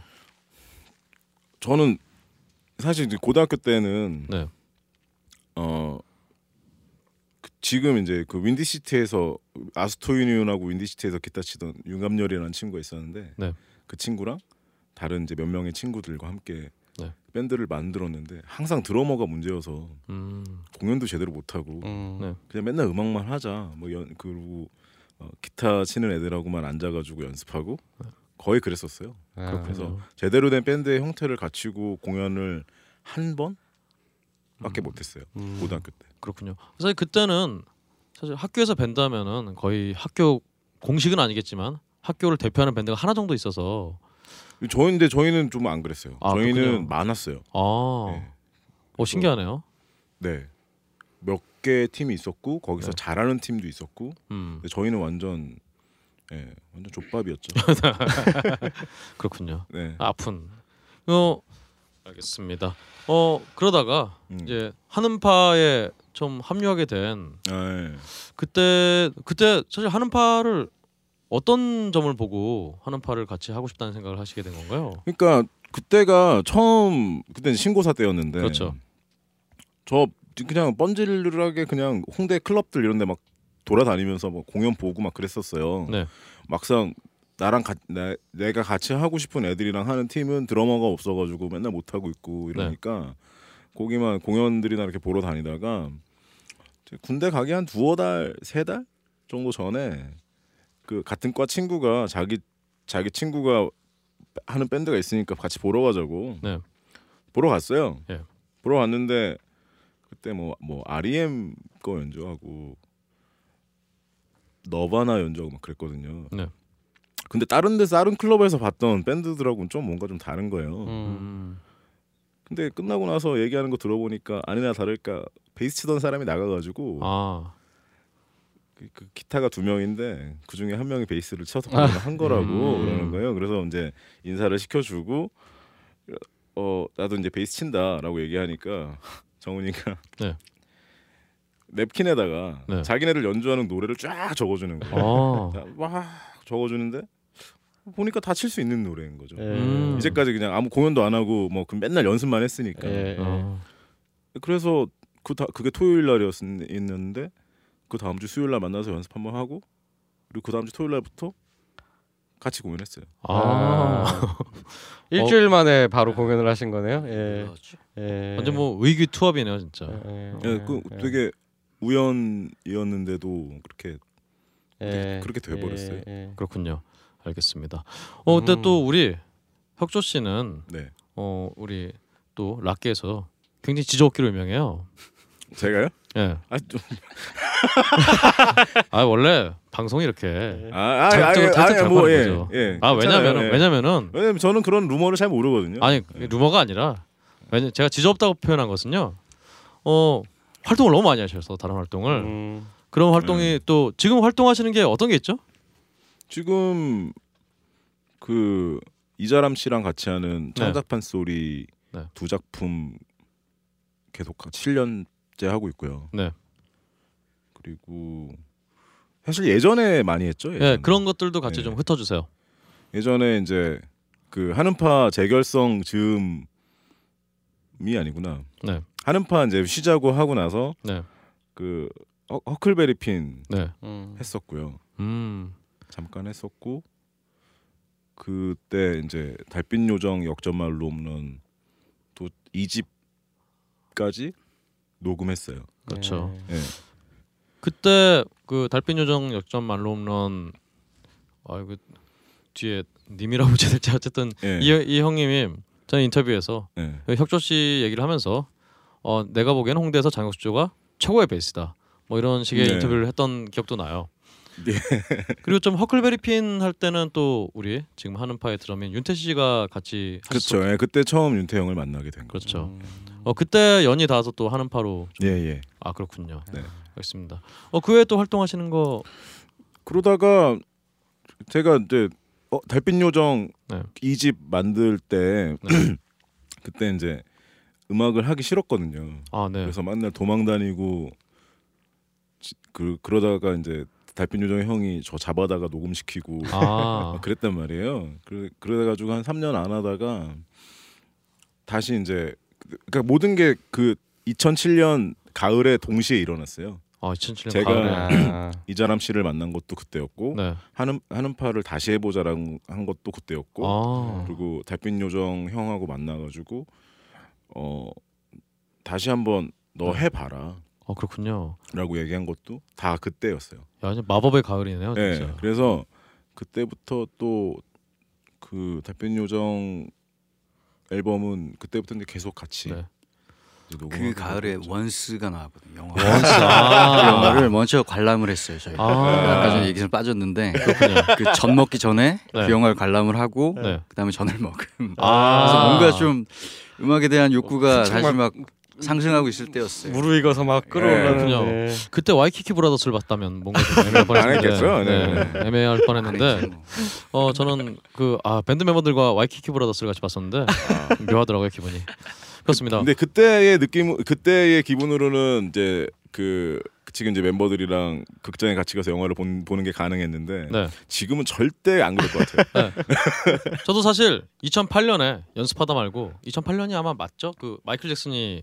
저는 사실 고등학교 때는 지금 이제 그 윈디시티에서 아스토 유니온하고 윈디시티에서 기타 치던 윤감열이라는 친구가 있었는데 그 친구랑 다른 이제 몇 명의 친구들과 함께 밴드를 만들었는데 항상 드러머가 문제여서 공연도 제대로 못 하고 그냥 맨날 음악만 하자 뭐 그리고 기타 치는 애들하고만 앉아가지고 연습하고 거의 그랬었어요. 그래서 제대로 된 밴드의 형태를 갖추고 공연을 한 번밖에 못했어요. 고등학교 때. 그렇군요. 사실 그때는 사실 학교에서 밴드하면은 거의 학교 공식은 아니겠지만 학교를 대표하는 밴드가 하나 정도 있어서 저희는 좀 안 그랬어요. 저희는 그렇군요. 많았어요. 신기하네요. 몇 개 팀이 있었고 거기서 잘하는 팀도 있었고 근데 저희는 완전 족밥이었죠. 그렇군요. 아픈. 알겠습니다. 그러다가 이제 한음파에 좀 합류하게 된 그때 사실 한음파를 어떤 점을 보고 한음파를 같이 하고 싶다는 생각을 하시게 된 건가요? 그러니까 그때가 그때는 신고사 때였는데 그렇죠. 저 그냥 번질하게 그냥 홍대 클럽들 이런 데 막 돌아다니면서 뭐 공연 보고 막 그랬었어요. 막상 나랑 내가 같이 하고 싶은 애들이랑 하는 팀은 드러머가 없어가지고 맨날 못 하고 있고 이러니까 거기만 공연들이나 이렇게 보러 다니다가 군대 가기 한 두어 달, 세 달 정도 전에 그 같은 과 친구가 자기 친구가 하는 밴드가 있으니까 같이 보러 가자고 보러 갔어요. 보러 갔는데 그때 뭐 R.E.M 거 연주하고 너바나 연주하고 막 그랬거든요. 근데 다른 클럽에서 봤던 밴드들하고는 뭔가 좀 다른 거예요. 근데 끝나고 나서 얘기하는 거 들어보니까 아니나 다를까 베이스 치던 사람이 나가가지고 그 기타가 두 명인데 그 중에 한 명이 베이스를 쳐서 한 거라고 그러는 거예요. 그래서 이제 인사를 시켜주고 나도 이제 베이스 친다라고 얘기하니까 정훈이가 냅킨에다가 자기네들 연주하는 노래를 쫙 적어주는 거예요. 와 적어주는데 보니까 다 칠 수 있는 노래인 거죠. 이제까지 그냥 아무 공연도 안 하고 맨날 연습만 했으니까. 그래서 그게 토요일 날이었는데 그 다음 주 수요일 날 만나서 연습 한번 하고 그리고 그 다음 주 토요일 날부터 같이 공연했어요. 아. 일주일 만에 바로 공연을 하신 거네요. 예. 예. 완전 뭐 의규 투합이네요, 진짜. 예. 예. 그 되게 우연이었는데도 그렇게 예. 그렇게 돼 버렸어요. 예. 예. 그렇군요. 알겠습니다. 근데 또 우리 혁조 씨는 네. 우리 또 락계에서 굉장히 지저귀로 유명해요. 제가요? 예. 아 좀. 아 원래 방송이 이렇게. 아 뭐 예. 예. 아 왜냐면은 예. 왜냐면 저는 그런 루머를 잘 모르거든요. 아니 예. 루머가 아니라 왜냐 제가 지저없다고 표현한 것은요. 활동을 너무 많이 하셔서 다른 활동을 그런 활동이 또 지금 활동하시는 게 어떤 게 있죠? 지금 그 이자람 씨랑 같이 하는 창작판 네. 소리 네. 2작품 계속 7년째 하고 있고요. 네. 그리고 사실 예전에 많이 했죠. 예전에. 네, 그런 것들도 같이 네. 좀 흩어주세요. 예전에 이제 그 한음파 재결성 즈음이 아니구나. 네. 한음파 이제 쉬자고 하고 나서 네. 그 허클베리 핀 네. 했었고요. 잠깐 했었고 그때 이제 달빛 요정 역전말로 홈런 또 2집까지 녹음했어요. 그렇죠. 예. 그때 그 달빛 요정 역전말로 홈런 아이고 뒤에 님이라고 제가 어쨌든 예. 이 형님이 저는 인터뷰에서 예. 혁조 씨 얘기를 하면서 내가 보기엔 홍대에서 장혁조가 최고의 베이스다. 뭐 이런 식의 예. 인터뷰를 했던 기억도 나요. 네. 그리고 좀 허클베리핀 할 때는 또 우리 지금 한음파의 드럼인 윤태 씨가 같이 그렇죠. 예, 그때 처음 윤태 형을 만나게 된 거죠. 그렇죠. 그때 연이 닿아서 또 한음파로 좀... 예, 예. 아 그렇군요. 네. 알겠습니다. 그 외에 또 활동하시는 거 그러다가 제가 이제 달빛 요정 네. 2집 만들 때 네. 그때 이제 음악을 하기 싫었거든요. 아, 네. 그래서 맨날 도망 다니고 그러다가 이제 달빛 요정 형이 저 잡아다가 녹음시키고 아. 그랬단 말이에요. 그래가지고 한 3년 안 하다가 다시 이제 그러니까 모든 게 그 2007년 가을에 동시에 일어났어요. 아 2007년 제가 가을에 이자람 씨를 만난 것도 그때였고 네. 한음파를 다시 해보자라고 한 것도 그때였고 아. 그리고 달빛 요정 형하고 만나가지고 다시 한번 너 해봐라. 그렇군요. 라고 얘기한 것도 다 그때였어요. 야, 완전 마법의 가을이네요. 네, 진짜. 그래서 그때부터 또 그 달빛 요정 앨범은 그때부터 이제 계속 같이 네. 그 가을에 원스가 나왔거든요. 영화. 원스. 아~ 영화를 먼저 관람을 했어요. 저희가 아까 전에 얘기 좀 빠졌는데 그 전 먹기 전에 네. 그 영화를 관람을 하고 네. 그다음에 전을 먹음. 그래서 뭔가 좀 음악에 대한 욕구가 다시 막 상승하고 있을 때였어요. 무르익어서 막 끌어올라요. 네. 그때 와이키키 브라더스를 봤다면 뭔가 좀 애매할 뻔했는데 네. 네. 애매할 뻔했는데 저는 그 밴드 멤버들과 와이키키 브라더스를 같이 봤었는데 묘하더라고요 기분이. 그렇습니다. 근데 그때의 느낌, 그때의 기분으로는 이제 그 지금 이제 멤버들이랑 극장에 같이 가서 영화를 보는 게 가능했는데 네. 지금은 절대 안 그럴 것 같아요. 네. 저도 사실 2008년에 연습하다 말고 2008년이 아마 맞죠? 그 마이클 잭슨이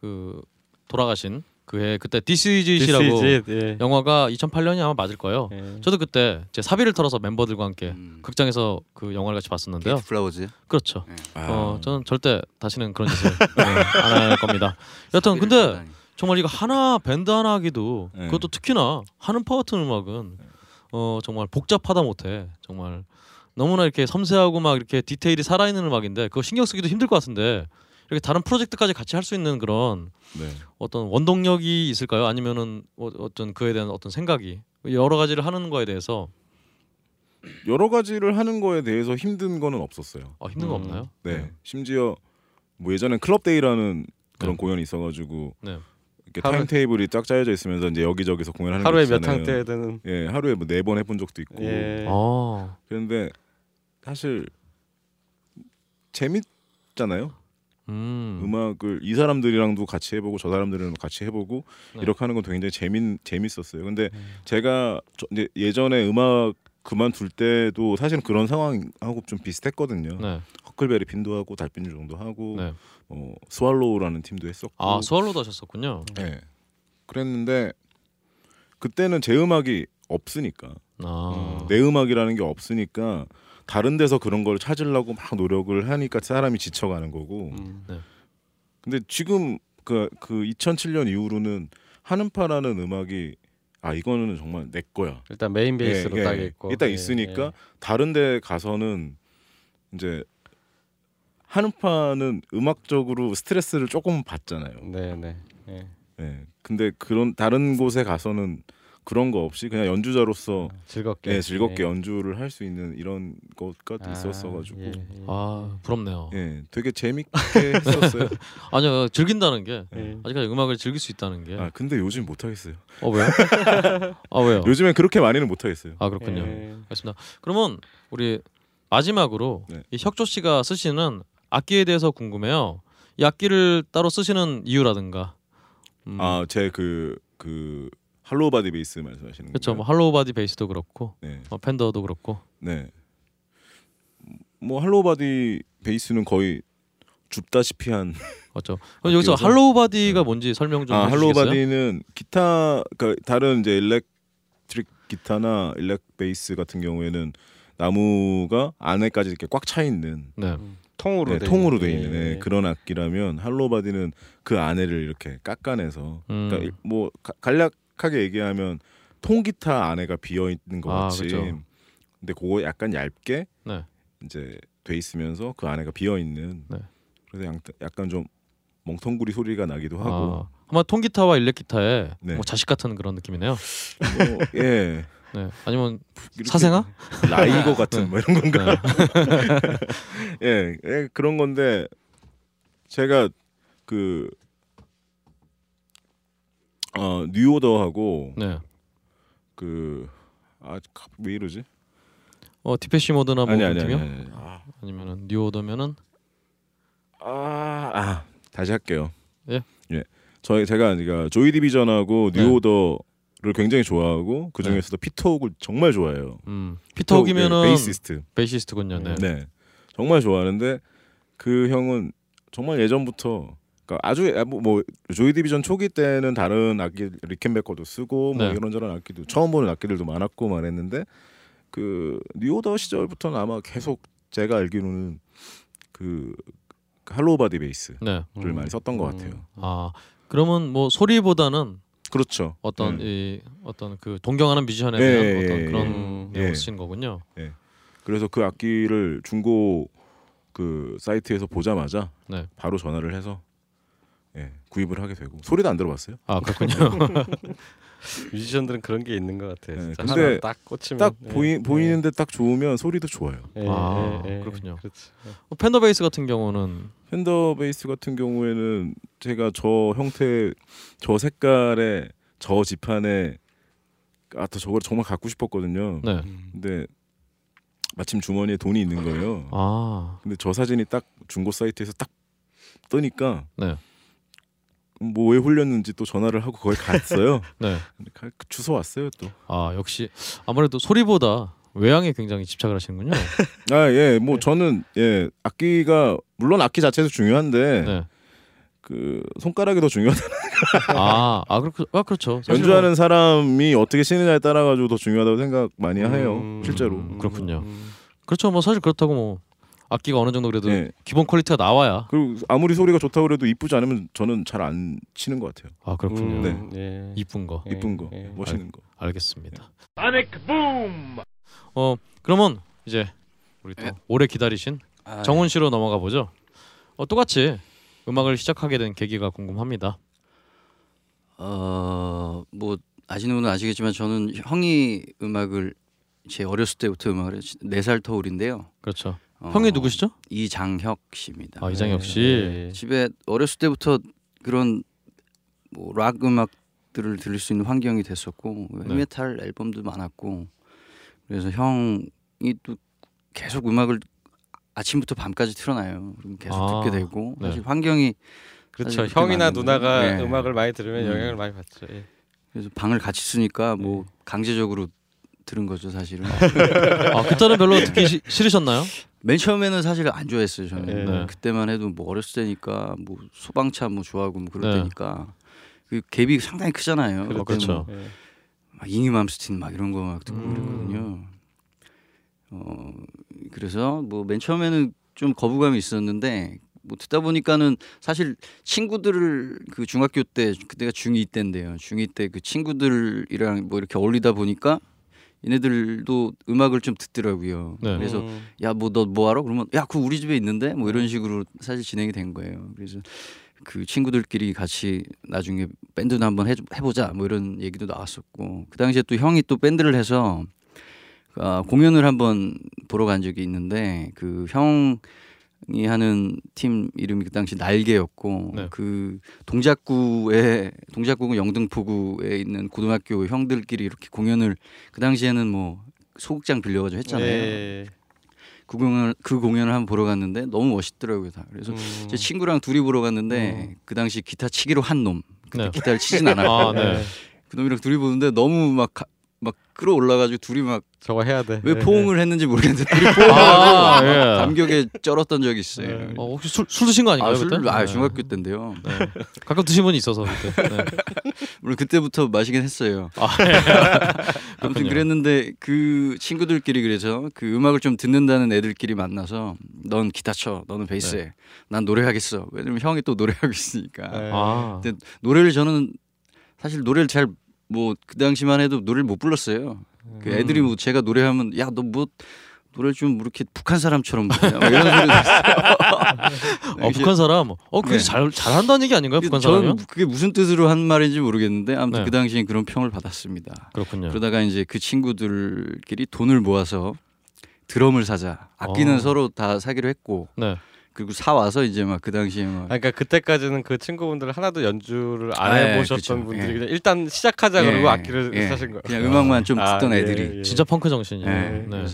그 돌아가신 그해 그때 This Is It이라고 예. 영화가 2008년이 아마 맞을 거예요. 예. 저도 그때 제 사비를 털어서 멤버들과 함께 극장에서 그 영화를 같이 봤었는데요. 플라워즈. 그렇죠. 예. 저는 절대 다시는 그런 짓을 안 할 겁니다. 여튼 근데 털다니. 정말 이거 하나 밴드 하나 하기도 그것도 특히나 한음파 같은 음악은 정말 복잡하다 못해 정말 너무나 이렇게 섬세하고 막 이렇게 디테일이 살아있는 음악인데 그거 신경 쓰기도 힘들 것 같은데. 이렇게 다른 프로젝트까지 같이 할 수 있는 그런 네. 어떤 원동력이 있을까요? 아니면은 어떤 그에 대한 어떤 생각이 여러 가지를 하는 거에 대해서 힘든 거는 없었어요. 아 힘든 거 없나요? 네. 네. 심지어 뭐 예전에 클럽데이라는 그런 네. 공연이 있어가지고 네. 이렇게 타임 테이블이 쫙 짜여져 있으면서 이제 여기저기서 공연하는 하루에 몇 항 때 되는 예 하루에 뭐 4번 해본 적도 있고 예. 그런데 사실 재밌잖아요. 음악을 이 사람들이랑도 같이 해보고 저 사람들이랑도 같이 해보고 네. 이렇게 하는 건 굉장히 재밌었어요. 근데 제가 이제 예전에 음악 그만둘 때도 사실은 그런 상황하고 좀 비슷했거든요. 네. 허클베리 핀도 하고 달빛 요정도 하고 네. 스왈로우라는 팀도 했었고 스왈로우도 하셨었군요. 네. 그랬는데 그때는 제 음악이 없으니까 아. 내 음악이라는 게 없으니까 다른 데서 그런 걸 찾으려고 막 노력을 하니까 사람이 지쳐가는 거고. 네. 근데 지금 그 2007년 이후로는 한음파라는 음악이 아 이거는 정말 내 거야. 일단 메인 베이스로 딱 있고 일단 있으니까 다른 데 가서는 이제 한음파는 음악적으로 스트레스를 조금 받잖아요. 네네. 네. 네. 근데 그런 다른 곳에 가서는 그런 거 없이 그냥 연주자로서 즐겁게 즐겁게 연주를 할 수 있는 이런 것까지 있었어가지고 아 부럽네요. 예, 되게 재밌게 했었어요. 아니요 즐긴다는 게 아직까지 음악을 즐길 수 있다는 게. 아 근데 요즘 못 하겠어요. 어 왜요? 아 왜요? 요즘엔 그렇게 많이는 못 하겠어요. 아 그렇군요. 알겠습니다. 그러면 우리 마지막으로 이 혁조 씨가 쓰시는 악기에 대해서 궁금해요. 이 악기를 따로 쓰시는 이유라든가. 아 제 그 할로우 바디 베이스 말씀하시는 거죠? 그렇죠. 뭐 할로우 바디 베이스도 그렇고, 팬더도 그렇고. 네. 뭐 할로우 바디 베이스는 거의 줍다시피 한. 맞죠. 그럼 여기서 할로우 바디가 뭔지 설명 좀 해주시겠어요? 할로우 바디는 기타, 그러니까 다른 이제 일렉트릭 기타나 일렉 베이스 같은 경우에는 나무가 안에까지 이렇게 꽉 차 있는. 네. 통으로 돼 있는 그런 악기라면 할로우 바디는 그 안에를 이렇게 깎아내서 그러니까 뭐 간략하게 얘기하면 통기타 안에가 비어 있는 것 같이 그렇죠. 근데 그거 약간 얇게 이제 돼 있으면서 그 안에가 비어 있는 그래서 약간 좀 멍텅구리 소리가 나기도 하고 아마 통기타와 일렉기타의 뭐 자식 같은 그런 느낌이네요. 뭐, 예. 네. 아니면 사생아? 라이거 같은 뭐 이런 건가? 예, 예, 그런 건데 제가 그 뉴오더하고 그 아 왜 이러지? 디페시 모드나 뭐 같은 경우? 아니면은 뉴오더면은 다시 할게요. 예. 예. 제가 조이 디비전하고 뉴오더 를 굉장히 좋아하고 그 중에서도 피터옥을 정말 좋아해요. 피터옥이면은 베이시스트군요. 네, 정말 좋아하는데 그 형은 정말 예전부터 그러니까 아주 뭐 조이 디비전 초기 때는 다른 악기 리켄베커도 쓰고 뭐 이런저런 악기도 처음 보는 악기들도 많았고 말했는데 그 뉴오더 시절부터는 아마 계속 제가 알기로는 그 할로우 바디 베이스를 많이 썼던 것 같아요. 아 그러면 뭐 소리보다는 그렇죠. 어떤 이 어떤 그 동경하는 뮤지션에 대한 어떤 그런 내용을 쓰신 거군요. 예. 그래서 그 악기를 중고 그 사이트에서 보자마자 바로 전화를 해서 구입을 하게 되고 소리도 안 들어봤어요. 아 그렇군요. 뮤지션들은 그런 게 있는 것 같아요. 진짜. 근데 딱 꽂히면 딱 보이는데 딱 좋으면 소리도 좋아요. 그렇군요. 팬더 베이스 같은 경우는 팬더 베이스 같은 경우에는 제가 저 형태, 저 색깔의 저 지판에 저걸 정말 갖고 싶었거든요. 근데 마침 주머니에 돈이 있는 거예요. 근데 저 사진이 딱 중고 사이트에서 딱 뜨니까 뭐 왜 홀렸는지 또 전화를 하고 거기 갔어요. 주소 왔어요 또. 아 역시 아무래도 소리보다 외향에 굉장히 집착을 하시는군요. 아 예, 뭐 저는 악기가 물론 악기 자체도 중요한데 그 손가락이 더 중요하다. 그렇죠. 연주하는 사람이 어떻게 치느냐에 따라 가지고 더 중요하다고 생각 많이 해요. 실제로. 그렇군요. 그렇죠. 뭐 사실 그렇다고 뭐 악기가 어느 정도 그래도 기본 퀄리티가 나와야. 그리고 아무리 소리가 좋다고 해도 이쁘지 않으면 저는 잘 안 치는 것 같아요. 아 그렇군요. 네. 이쁜 거, 멋있는 거. 알겠습니다. Sonic Boom. 그러면 이제 우리 또 오래 기다리신 정훈 씨로 넘어가 보죠. 똑같이 음악을 시작하게 된 계기가 궁금합니다. 뭐 아시는 분은 아시겠지만 저는 형이 음악을 제 어렸을 때부터 음악을 4살 터울인데요. 그렇죠. 형이 누구시죠? 이장혁 씨입니다. 아 이장혁 씨. 집에 어렸을 때부터 그런 뭐 락 음악들을 들을 수 있는 환경이 됐었고 헤비메탈 앨범도 많았고. 그래서 형이 또 계속 음악을 아침부터 밤까지 틀어놔요. 그럼 계속 듣게 되고 사실 환경이 그렇죠. 형이나 누나가 음악을 많이 들으면 영향을 많이 받죠. 그래서 방을 같이 쓰니까 뭐 강제적으로 들은 거죠 사실은. 아 그때는 별로 듣기 싫으셨나요? 맨 처음에는 사실 안 좋아했어요 저는. 그때만 해도 뭐 어렸을 때니까 뭐 소방차 뭐 좋아하고 뭐 그럴 때니까 그 갭이 상당히 크잖아요. 그렇죠. 막 잉유맘스틴 막 이런 거 막 듣고 그랬거든요. 그래서 뭐 맨 처음에는 좀 거부감이 있었는데 뭐 듣다 보니까는 사실 친구들을 그 중학교 때 그때가 중2 때인데요. 중2 때 그 친구들이랑 뭐 이렇게 어울리다 보니까 얘네들도 음악을 좀 듣더라고요. 네. 그래서 야 뭐 너 뭐 알아? 그러면 야 그거 우리 집에 있는데 뭐 이런 식으로 사실 진행이 된 거예요. 그래서 그 친구들끼리 같이 나중에 밴드도 한번 해보자 뭐 이런 얘기도 나왔었고, 그 당시에 또 형이 또 밴드를 해서 공연을 한번 보러 간 적이 있는데 그 형이 하는 팀 이름이 그 당시 날개였고 네. 그 동작구군 영등포구에 있는 고등학교 형들끼리 이렇게 공연을 그 당시에는 뭐 소극장 빌려가지고 했잖아요. 네. 그 공연을 한번 보러 갔는데 너무 멋있더라고요 다. 그래서 제 친구랑 둘이 보러 갔는데 그 당시 기타 치기로 한 놈, 그때 네. 기타를 치진 않았고 아, 네. 그 놈이랑 둘이 보는데 너무 막 끌어올라가지고 둘이 막 저거 해야 돼. 왜 네, 포옹을 네. 했는지 모르겠는데 둘이 포옹하고 예. 감격에 쩔었던 적이 있어요. 네. 혹시 술 드신 거 아닌가요? 그때? 네. 중학교 때인데요. 네. 가끔 드신 분이 있어서 그때. 네. 물론 그때부터 마시긴 했어요. 아무튼 그랬는데 그 친구들끼리 그래서 그 음악을 좀 듣는다는 애들끼리 만나서 넌 기타 쳐, 너는 베이스 해, 네. 난 노래하겠어. 왜냐면 형이 또 노래하고 있으니까. 네. 근데 노래를 저는 사실 노래를 잘 뭐 그 당시만 해도 노래를 못 불렀어요. 그 애들이 뭐 제가 노래하면 야 너 뭐 노래 좀 이렇게 북한 사람처럼 뭐 이런 소리도 있어요. 북한 사람? 그게 잘한다는 얘기 아닌가요? 북한 사람이요? 그게 무슨 뜻으로 한 말인지 모르겠는데 아무튼 네. 그 당시엔 그런 평을 받았습니다. 그렇군요. 그러다가 이제 그 친구들끼리 돈을 모아서 드럼을 사자. 악기는 서로 다 사기로 했고 네. 그리고 사 와서 이제 막 그 당시에 막 그러니까 그때까지는 그 친구분들 하나도 연주를 안 해보셨던 그쵸. 분들이 그냥 일단 시작하자 그러고 악기를 사신 거예요. 그냥 음악만 좀 듣던 애들이 진짜 펑크 정신이에요. 네.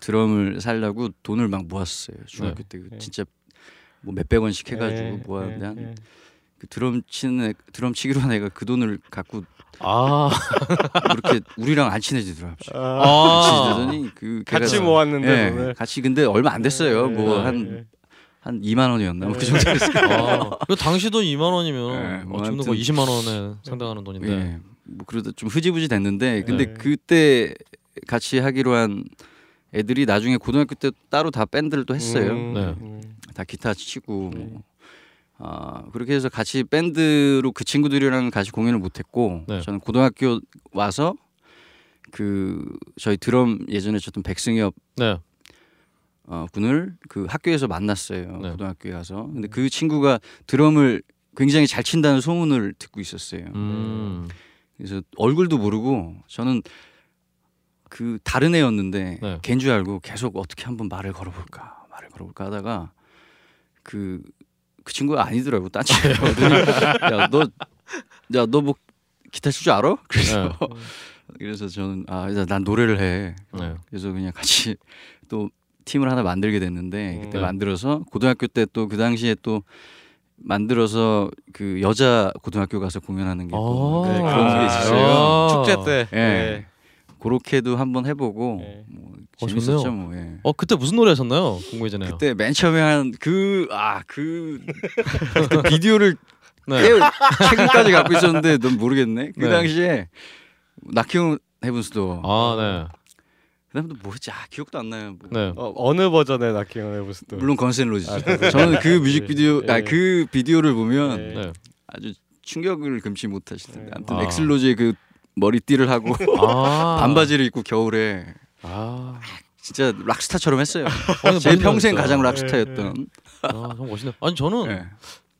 드럼을 살려고 돈을 막 모았어요. 중학교 때 진짜 뭐 몇백 원씩 해가지고 모았는데 그 드럼 치기로 한 애가 그 돈을 갖고 그렇게 우리랑 안 친해지더라고요. 친해지더니 그 같이 모았는데 돈을 같이 근데 얼마 안 됐어요. 뭐 한 2만 원이었나? 그 정도였어요. 당시 돈 2만 원이면 지금 거 20만 원에 상당하는 돈인데 뭐 그러다 좀 흐지부지 됐는데 근데 그때 같이 하기로 한 애들이 나중에 고등학교 때 따로 다 밴드를 또 했어요. 다 기타 치고 그렇게 해서 같이 밴드로 그 친구들이랑 같이 공연을 못했고 저는 고등학교 와서 그 저희 드럼 예전에 쳤던 백승엽 군을 그 학교에서 만났어요. 고등학교에 가서. 근데 그 친구가 드럼을 굉장히 잘 친다는 소문을 듣고 있었어요. 그래서 얼굴도 모르고 저는 그 다른 애였는데 걔인 줄 알고 계속 어떻게 한번 말을 걸어볼까 하다가 그 친구가 아니더라고. 딴 친구거든요. 야 너 뭐 기타 칠 줄 알아? 그래서 저는 난 노래를 해. 그래서 그냥 같이 또 팀을 하나 만들게 됐는데 그때 만들어서 고등학교 때 또 그 당시에 또 만들어서 그 여자 고등학교 가서 공연하는 게 또 그런 게 있었어요. 축제 때. 그렇게도 한번 해보고 뭐 재밌었죠 뭐. 그때 무슨 노래 하셨나요? 궁금해지네요. 그때 맨 처음에 한 비디오를 최근까지 갖고 있었는데 넌 모르겠네. 그 당시에 낙형 헤븐스도 그다음에 또 뭐였지? 기억도 안 나요. 뭐. 어느 버전의 낙형 헤븐스도 물론 건센로지죠. 저는 그 뮤직비디오 그 비디오를 보면 아주 충격을 금치 못하시던데 아무튼 엑슬로즈의 그 머리띠를 하고 반바지를 입고 겨울에 진짜 락스타처럼 했어요. 제 평생 가장 락스타였던. 정말 멋있네. 아니 저는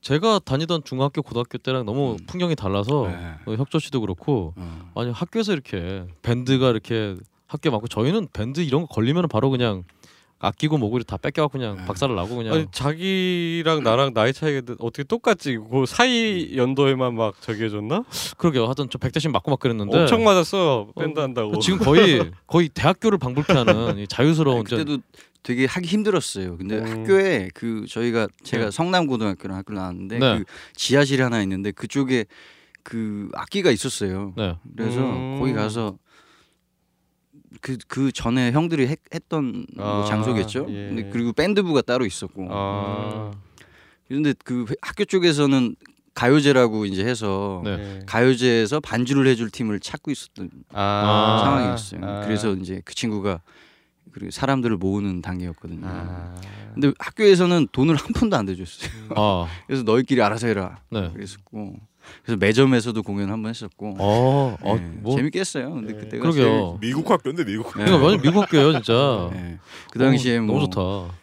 제가 다니던 중학교 고등학교 때랑 너무 풍경이 달라서 혁조 씨도 그렇고 아니 학교에서 이렇게 밴드가 이렇게 학교 많고 저희는 밴드 이런 거 걸리면 바로 그냥 아끼고 목을 다 뺏겨갖고 그냥 박살을 나고 그냥 아니, 자기랑 나랑 나이 차이가 어떻게 똑같지? 그 사이 연도에만 막 저기 해줬나? 그러게요. 하여튼 저 100대씩 맞고 막 그랬는데 엄청 맞았어. 밴드 한다고 지금 거의 대학교를 방불케하는 이 자유스러운 그때도 되게 하기 힘들었어요. 근데 학교에 그 제가 성남고등학교랑 학교를 나왔는데 그 지하실이 하나 있는데 그쪽에 그 악기가 있었어요. 그래서 거기 가서 그 전에 형들이 했던 뭐 장소겠죠. 근데 그리고 밴드부가 따로 있었고. 그런데 그 학교 쪽에서는 가요제라고 이제 해서 네. 가요제에서 반주를 해줄 팀을 찾고 있었던 상황이었어요. 그래서 이제 그 친구가 그리고 사람들을 모으는 단계였거든요. 근데 학교에서는 돈을 한 푼도 안 대줬어요. 그래서 너희끼리 알아서 해라. 네. 그랬었고 그래서 매점에서도 공연 한번 했었고 네, 뭐. 재밌게 했어요. 근데 네. 그때가 그러게요. 미국 학교인데 미국 학교. 그러니까 완전 미국 학교예요 진짜. 네. 그 당시에 너무 좋다.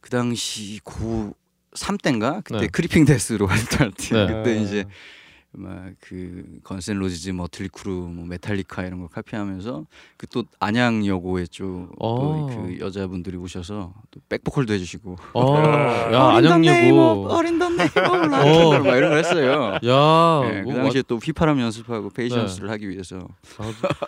그 당시 고 3대인가 그때 네. 크리핑 데스로 활동할 때 네. 그때 이제 막 그 건센 로지즈, 머틀리 크루, 뭐 메탈리카 이런 거 카피하면서 그 또 안양 여고에 좀 그 여자분들이 오셔서 또 백보컬도 해주시고 야 안양 여고 어린 돈 네이버 막 이런 걸 했어요. 야 네, 그 당시에 또 휘파람 연습하고 페이션스를 네. 하기 위해서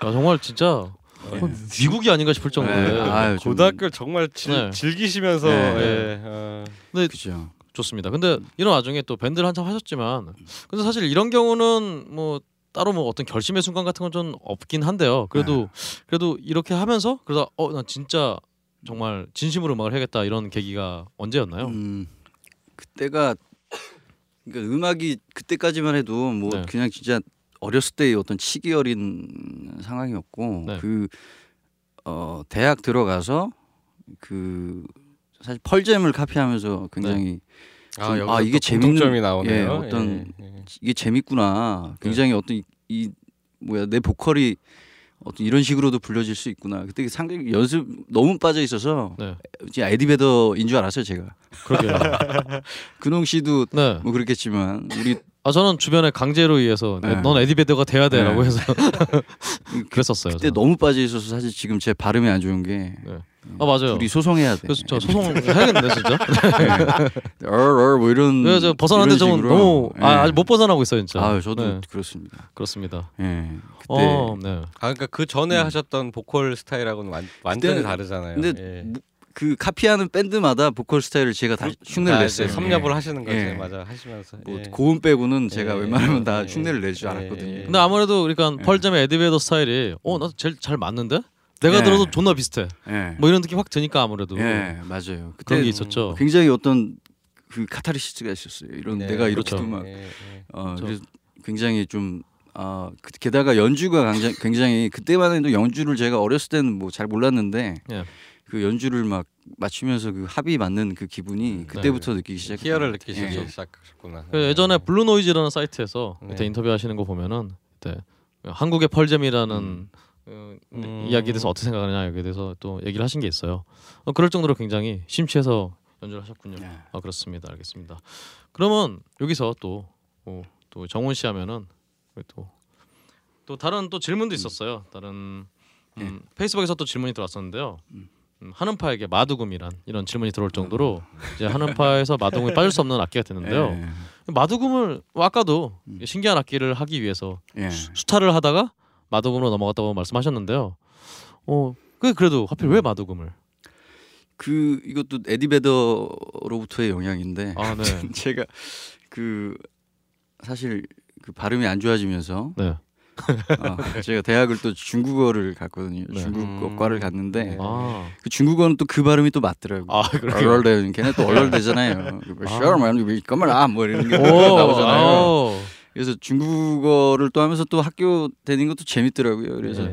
아 정말 진짜. 네. 미국이 아닌가 싶을 정도에 네. 아유, 고등학교 정말 네. 즐기시면서 네. 네. 근데 그죠. 좋습니다. 근데 이런 와중에 또 밴드를 한참 하셨지만 근데 사실 이런 경우는 뭐 따로 뭐 어떤 결심의 순간 같은 건 좀 없긴 한데요. 그래도 네. 그래도 이렇게 하면서 그러다 난 진짜 정말 진심으로 음악을 해야겠다 이런 계기가 언제였나요? 그때가 그러니까 음악이 그때까지만 해도 뭐 네. 그냥 진짜 어렸을 때의 어떤 치기 어린 상황이었고 네. 그 대학 들어가서 그 사실 펄잼을 카피하면서 굉장히 네. 이게 재밌는 나오네요. 예, 어떤 이게 재밌구나. 굉장히 네. 어떤 이 뭐야 내 보컬이 어떤 이런 식으로도 불려질 수 있구나. 그때 상당히 연습 너무 빠져 있어서 네. 이제 에디 베더인 줄 알았어요 제가. 그러게요. 근홍 씨도 네. 뭐 그렇겠지만 우리 저는 주변에 강제로 의해서 네. 넌 에디 베더가 돼야 돼라고 네. 해서 그랬었어요. 그때 저는. 너무 빠져 있어서 사실 지금 제 발음이 안 좋은 게. 네. 맞아요. 둘이 소송해야 돼. 그래서 저 소송해야겠는데 진짜. 네. 뭐 이런. 네, 저 벗어났는데 좀 너무 네. 아직 못 벗어나고 있어요 진짜. 저도 네. 그렇습니다. 그렇습니다. 예. 네. 그때. 네. 그러니까 그 전에 하셨던 보컬 스타일하고는 완전히 다르잖아요. 근데 예. 그 카피하는 밴드마다 보컬 스타일을 제가 다 흉내를 냈어요. 섭렵을 하시는 거죠. 예. 맞아 하시면서 뭐 고음 빼고는 제가 웬만하면 다 흉내를 낼 줄 알았거든요. 근데 아무래도 그러니까 펄잼의 에디베더 스타일이 나도 제일 잘 맞는데. 내가 들어도 존나 비슷해. 뭐 이런 느낌 확 드니까 아무래도. 맞아요. 그런 게 있었죠. 굉장히 어떤 그 카타르시스가 있었어요. 이런 내가 이렇게도 그렇죠. 막 그래서 굉장히 좀 게다가 연주가 굉장히 그때만 해도 연주를 제가 어렸을 때는 뭐 잘 몰랐는데 그 연주를 막 맞추면서 그 합이 맞는 그 기분이 그때부터 느끼기 시작. 희열을 느끼기 시작하셨구나. 예전에 블루노이즈라는 사이트에서 그때 인터뷰하시는 거 보면은 그때 한국의 펄잼이라는 이야기에 대해서 어떻게 생각하느냐 여기에 대해서 또 얘기를 하신 게 있어요. 그럴 정도로 굉장히 심취해서 연주를 하셨군요. 네. 그렇습니다. 알겠습니다. 그러면 여기서 또 정훈 씨 하면은 또 다른 또 질문도 있었어요. 다른 페이스북에서 또 질문이 들어왔었는데요. 한음파에게 마두금이란 이런 질문이 들어올 정도로 이제 한음파에서 마두금이 빠질 수 없는 악기가 됐는데요. 마두금을 아까도 신기한 악기를 하기 위해서 수타를 하다가 마두금으로 넘어갔다고 말씀하셨는데요. 그래도 하필 왜 마두금을? 이것도 에디 베더로부터의 영향인데 제가 사실 발음이 안 좋아지면서 제가 대학을 또 중국어를 갔거든요. 중국어과를 갔는데 그 중국어는 또 그 발음이 또 맞더라고요. 얼얼대는 걔네 또 얼얼대잖아요. 뭐 이런 게 나오잖아요. 그래서 중국어를 또 하면서 또 학교 다니는 것도 재밌더라고요. 그래서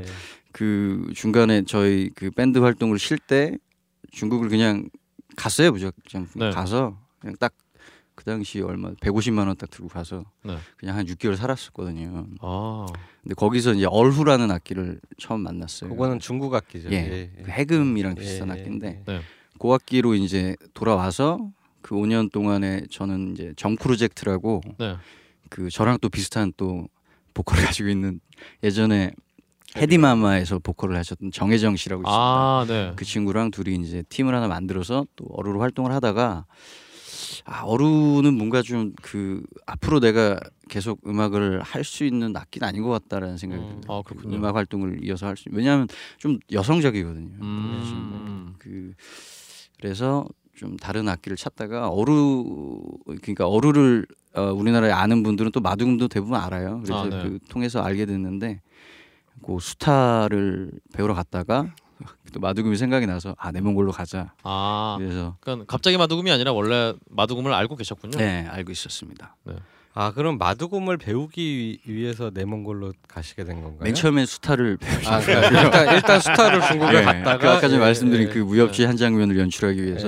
그 중간에 저희 그 밴드 활동을 쉴 때 중국을 그냥 갔어요. 무조건 가서 그냥 딱 그 당시 150만 원 딱 들고 가서 그냥 한 6개월 살았었거든요. 근데 거기서 이제 얼후라는 악기를 처음 만났어요. 그거는 중국 악기죠. 그 해금이랑 비슷한 악기인데 그 악기로 이제 돌아와서 그 5년 동안에 저는 이제 정 프로젝트라고 그 저랑 또 비슷한 또 보컬을 가지고 있는 예전에 헤디마마에서 보컬을 하셨던 정혜정 씨라고 있습니다. 그 친구랑 둘이 이제 팀을 하나 만들어서 또 어루로 활동을 하다가 어루는 뭔가 좀 앞으로 내가 계속 음악을 할 수 있는 악기는 아닌 것 같다라는 생각이 들어요. 그렇군요. 음악 활동을 이어서 할 수 왜냐하면 좀 여성적이거든요. 그래서 좀 다른 악기를 찾다가 어루를 우리나라에 아는 분들은 또 마두금도 대부분 알아요. 그래서 그 통해서 알게 됐는데 그 수타를 배우러 갔다가 또 마두금이 생각이 나서 내 몽골로 가자. 그래서 그러니까 갑자기 마두금이 아니라 원래 마두금을 알고 계셨군요. 알고 있었습니다. 아, 그럼 마두곰을 배우기 위해서 내몽골로 가시게 된 건가요? 맨 처음엔 수타를 배우셨어요. 아, 그러니까 일단 수타를 중국에 네, 갔다가 그 아까 전에 말씀드린 그 무협지 한 장면을 연출하기 위해서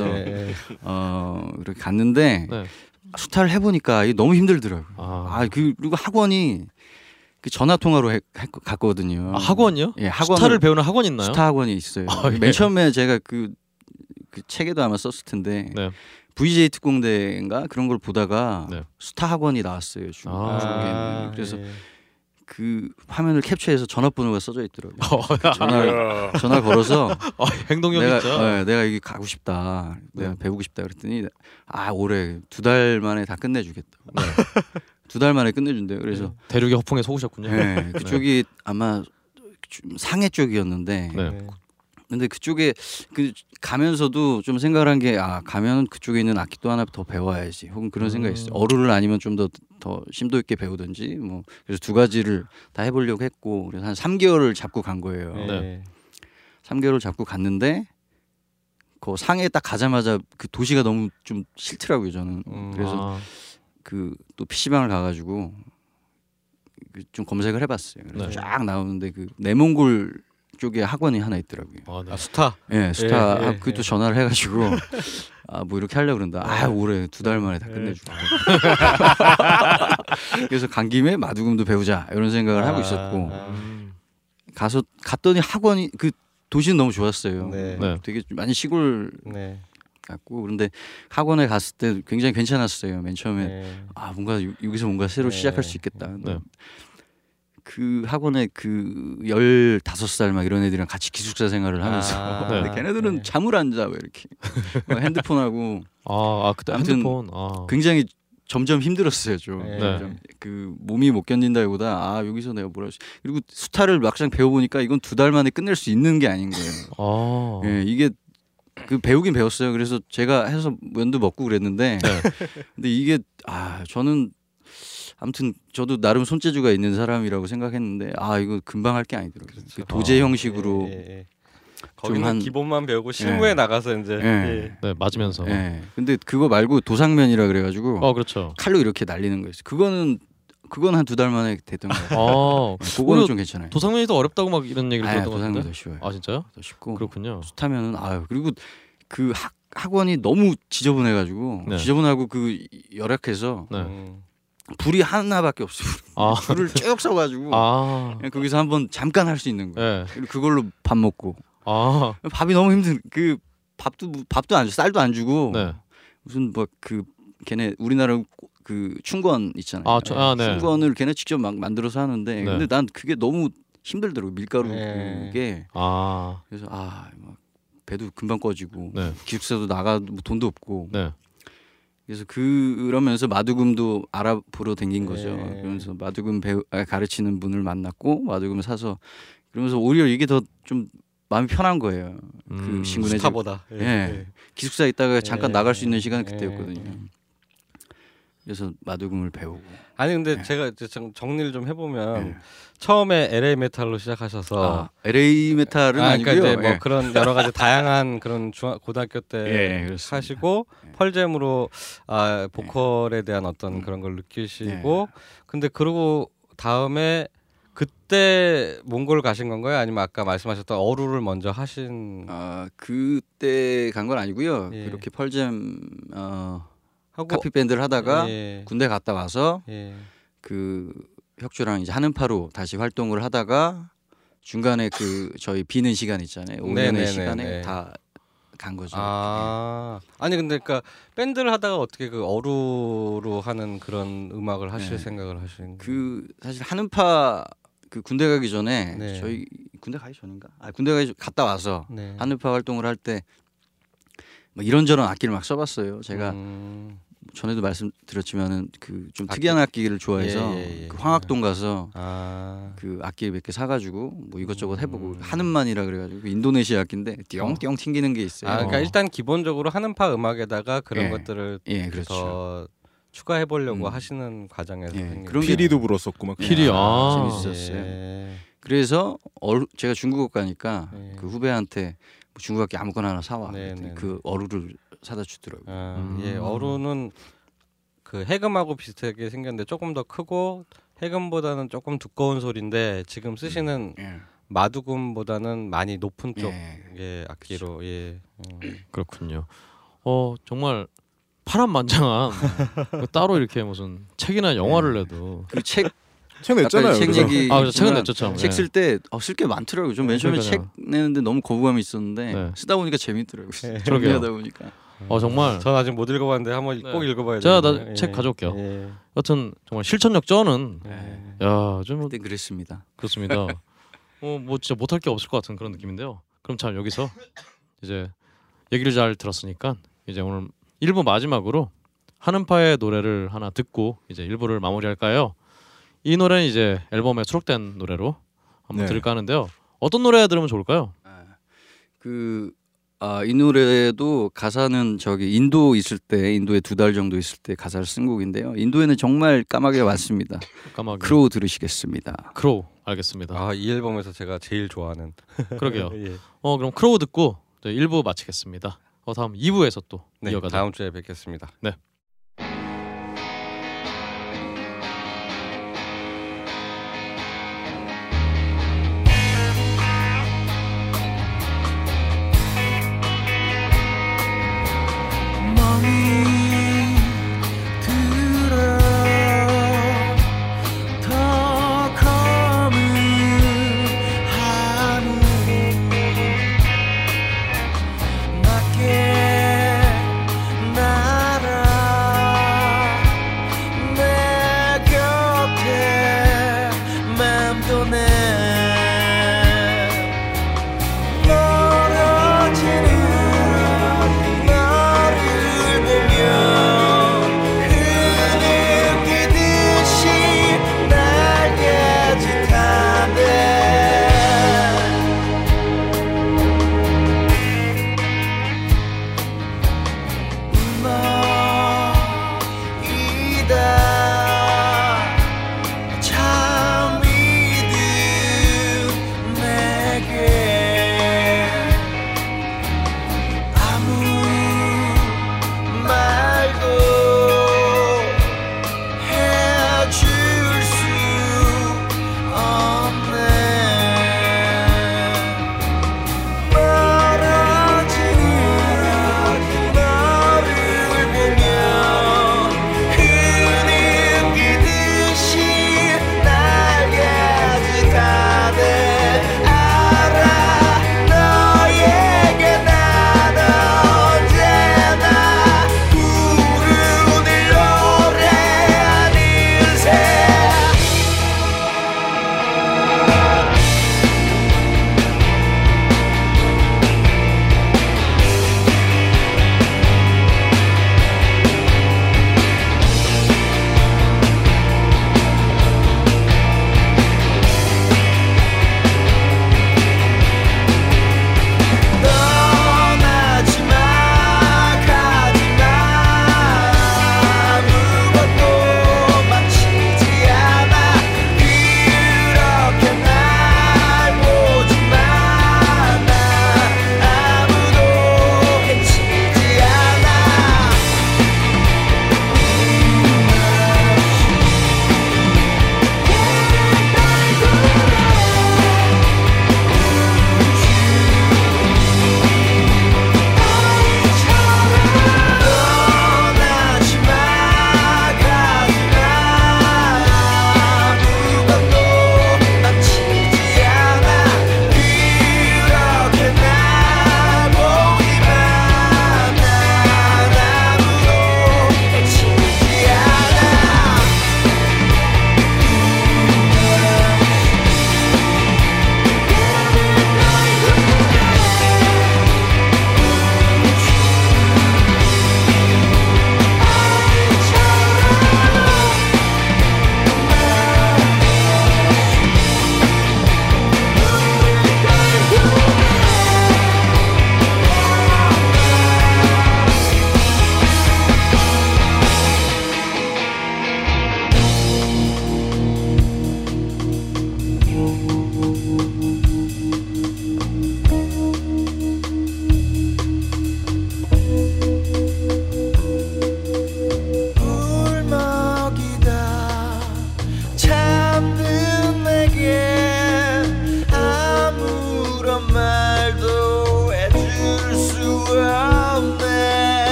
그렇게 갔는데 수타를 해보니까 너무 힘들더라고요. 아, 그리고 학원이 그 전화 통화로 갔거든요. 아, 학원이요? 예, 학원. 수타를 배우는 학원 있나요? 수타 학원이 있어요. 아, 예. 맨 처음에 제가 그 책에도 아마 썼을 텐데. 네. VJ 특공대인가 그런 걸 보다가 네. 수타 학원이 나왔어요. 중국에. 그래서 예. 그 화면을 캡처해서 전화번호가 써져 있더라고요. 전화 걸어서 행동력 있죠. 내가 여기 가고 싶다. 내가 배우고 싶다 그랬더니 아, 올해 2달 만에 다 끝내주겠다. 네. 2달 만에 끝내준대요. 그래서 대륙의 허풍에 속으셨군요. 네, 그쪽이 네. 아마 좀 상해 쪽이었는데 네. 근데 그쪽에 가면서도 좀 생각을 한 게 아, 가면 그쪽에 있는 악기 또 하나 더 배워야지 혹은 그런 생각이 있어요. 어루를 아니면 좀 더 심도 있게 배우든지 뭐 그래서 두 가지를 다 해보려고 했고 그래서 한 3개월을 잡고 간 거예요. 네. 3개월을 잡고 갔는데 그 상해에 딱 가자마자 그 도시가 너무 좀 싫더라고요 저는. 그래서 그 또 PC방을 가가지고 좀 검색을 해봤어요. 그래서 네. 쫙 나오는데 그 내몽골 쪽에 학원이 하나 있더라고요. 아, 네. 아, 수타. 예, 수타. 예, 예, 아, 그것도 예. 전화를 해가지고 아, 뭐 이렇게 하려고 그런다. 아, 올해 2달 만에 다 끝내주고. 예. 그래서 간 김에 마두금도 배우자 이런 생각을 하고 있었고 가서 갔더니 학원이 그 도시는 너무 좋았어요. 네. 네. 되게 많이 시골 네. 같고 그런데 학원에 갔을 때 굉장히 괜찮았어요. 맨 처음에 네. 아, 뭔가 여기서 뭔가 새로 네. 시작할 수 있겠다. 네. 그 학원에 그 15살 막 이런 애들이랑 같이 기숙사 생활을 하면서 근데 걔네들은 네. 잠을 안 자 왜 이렇게 핸드폰하고 그때 핸드폰 굉장히 점점 힘들었어요 좀. 네. 좀 그 몸이 못 견딘다기보다 아 여기서 내가 뭐라 그리고 수타를 막상 배워보니까 이건 2달 만에 끝낼 수 있는 게 아닌 거예요. 예, 이게 그 배우긴 배웠어요. 그래서 제가 해서 면도 먹고 그랬는데 네. 근데 이게 아 저는 아무튼 저도 나름 손재주가 있는 사람이라고 생각했는데 아 이거 금방 할 게 아니더라고요. 그렇죠. 그 도제 형식으로 거기는 기본만 배우고 실무에 예. 나가서 이제 네, 맞으면서 근데 그거 말고 도상면이라 그래가지고 그렇죠. 칼로 이렇게 날리는 거였어요. 그건 한 2달 만에 됐던 거예요. 그거는 좀 괜찮아요. 도상면이 더 어렵다고 막 이런 얘기를 들었던 것 같은데 도상면이 더 쉬워요. 아 진짜요? 더 쉽고 그렇군요. 수타면은 그리고 그 학원이 너무 지저분해가지고 네. 지저분하고 그 열악해서 불이 하나밖에 없어요. 불을 쭉 써가지고 그냥 거기서 한번 잠깐 할 수 있는 거예요. 네. 그리고 그걸로 밥 먹고 밥이 너무 힘든 그 밥도 안 주고 쌀도 안 주고 네. 무슨 뭐 그 걔네 우리나라 그 춘권 있잖아요. 네. 춘권을 걔네 직접 막 만들어서 하는데 네. 근데 난 그게 너무 힘들더라고 밀가루 네. 그게 그래서 막 배도 금방 꺼지고 네. 기숙사도 나가도 뭐 돈도 없고. 네. 그래서 그러면서 마두금도 알아보러 댕긴 거죠. 네. 그러면서 마두금 가르치는 분을 만났고 마두금 사서 그러면서 오히려 이게 더 좀 마음이 편한 거예요. 그 친구네 스타보다. 예. 네. 기숙사에 있다가 잠깐 나갈 수 있는 시간이 그때였거든요. 그래서 마두금을 배우고. 아니 근데 제가 이제 정리를 좀 해보면 처음에 LA 메탈로 시작하셔서 LA 메탈은 아니고요. 그러니까 이제 뭐 그런 여러 가지 다양한 그런 고등학교 때 하시고 펄잼으로 보컬에 대한 어떤 그런 걸 느끼시고 근데 그러고 다음에 그때 몽골 가신 건가요? 아니면 아까 말씀하셨던 어루를 먼저 하신? 그때 간 건 아니고요. 그렇게 펄잼 카피 밴드를 하다가 군대 갔다 와서 그 혁조랑 이제 한음파로 다시 활동을 하다가 중간에 그 저희 비는 시간 있잖아요. 5년의 시간에 다 간 거죠. 아니 근데 그러니까 밴드를 하다가 어떻게 그 어루로 하는 그런 음악을 하실 생각을 하신? 그 사실 한음파 그 군대 가기 전에 저희 군대 가기 전인가? 군대 가기 갔다 와서 한음파 활동을 할 때 막 이런저런 악기를 막 써봤어요. 제가 전에도 말씀드렸지만은 그 좀 특이한 악기를 좋아해서 그 황학동 가서 그 악기 몇 개 사가지고 뭐 이것저것 해보고 한음만이라 그래가지고 인도네시아 악기인데 띵띵 튕기는 게 있어요. 그러니까 일단 기본적으로 한음파 음악에다가 그런 것들을 그렇죠. 추가해 보려고 하시는 과정에서 피리도 불었었고 막 피리 재밌었어요. 그래서 제가 중국어 가니까 그 후배한테 뭐 중국 악기 아무거나 하나 사와 그 어루를 사다 주더라고요. 어루는 그 해금하고 비슷하게 생겼는데 조금 더 크고 해금보다는 조금 두꺼운 소리인데 지금 쓰시는 예. 마두금보다는 많이 높은 쪽의 악기로 예. 그렇군요. 정말 파란만장한 따로 이렇게 무슨 책이나 영화를 내도 그 책 냈잖아요. 책 얘기 책은 냈죠 참. 책 쓸 때 쓸 게 많더라고요. 좀 맨 처음에 책 내는데 너무 거부감이 있었는데 쓰다 보니까 재밌더라고요. 준비하다 보니까. 정말 전 아직 못 읽어봤는데 한번 꼭 읽어봐야 돼요. 제가 책 가져올게요. 여튼 정말 실천력 쩌는 야 좀 그때 그랬습니다. 그렇습니다. 뭐 진짜 못할 게 없을 것 같은 그런 느낌인데요. 그럼 참 여기서 이제 얘기를 잘 들었으니까 이제 오늘 1부 마지막으로 한음파의 노래를 하나 듣고 이제 1부를 마무리할까요? 이 노래는 이제 앨범에 수록된 노래로 한번 들을까 하는데요. 어떤 노래 들으면 좋을까요? 이 노래도 가사는 저기 인도 있을 때, 인도에 2달 정도 있을 때 가사를 쓴 곡인데요. 인도에는 정말 까마귀가 많습니다. 까마귀. 크로우 들으시겠습니다. 크로우 알겠습니다. 이 앨범에서 제가 제일 좋아하는. 그러게요. 예. 그럼 크로우 듣고 1부 마치겠습니다. 다음 2부에서 또 이어가죠. 다음 주에 뵙겠습니다. 네.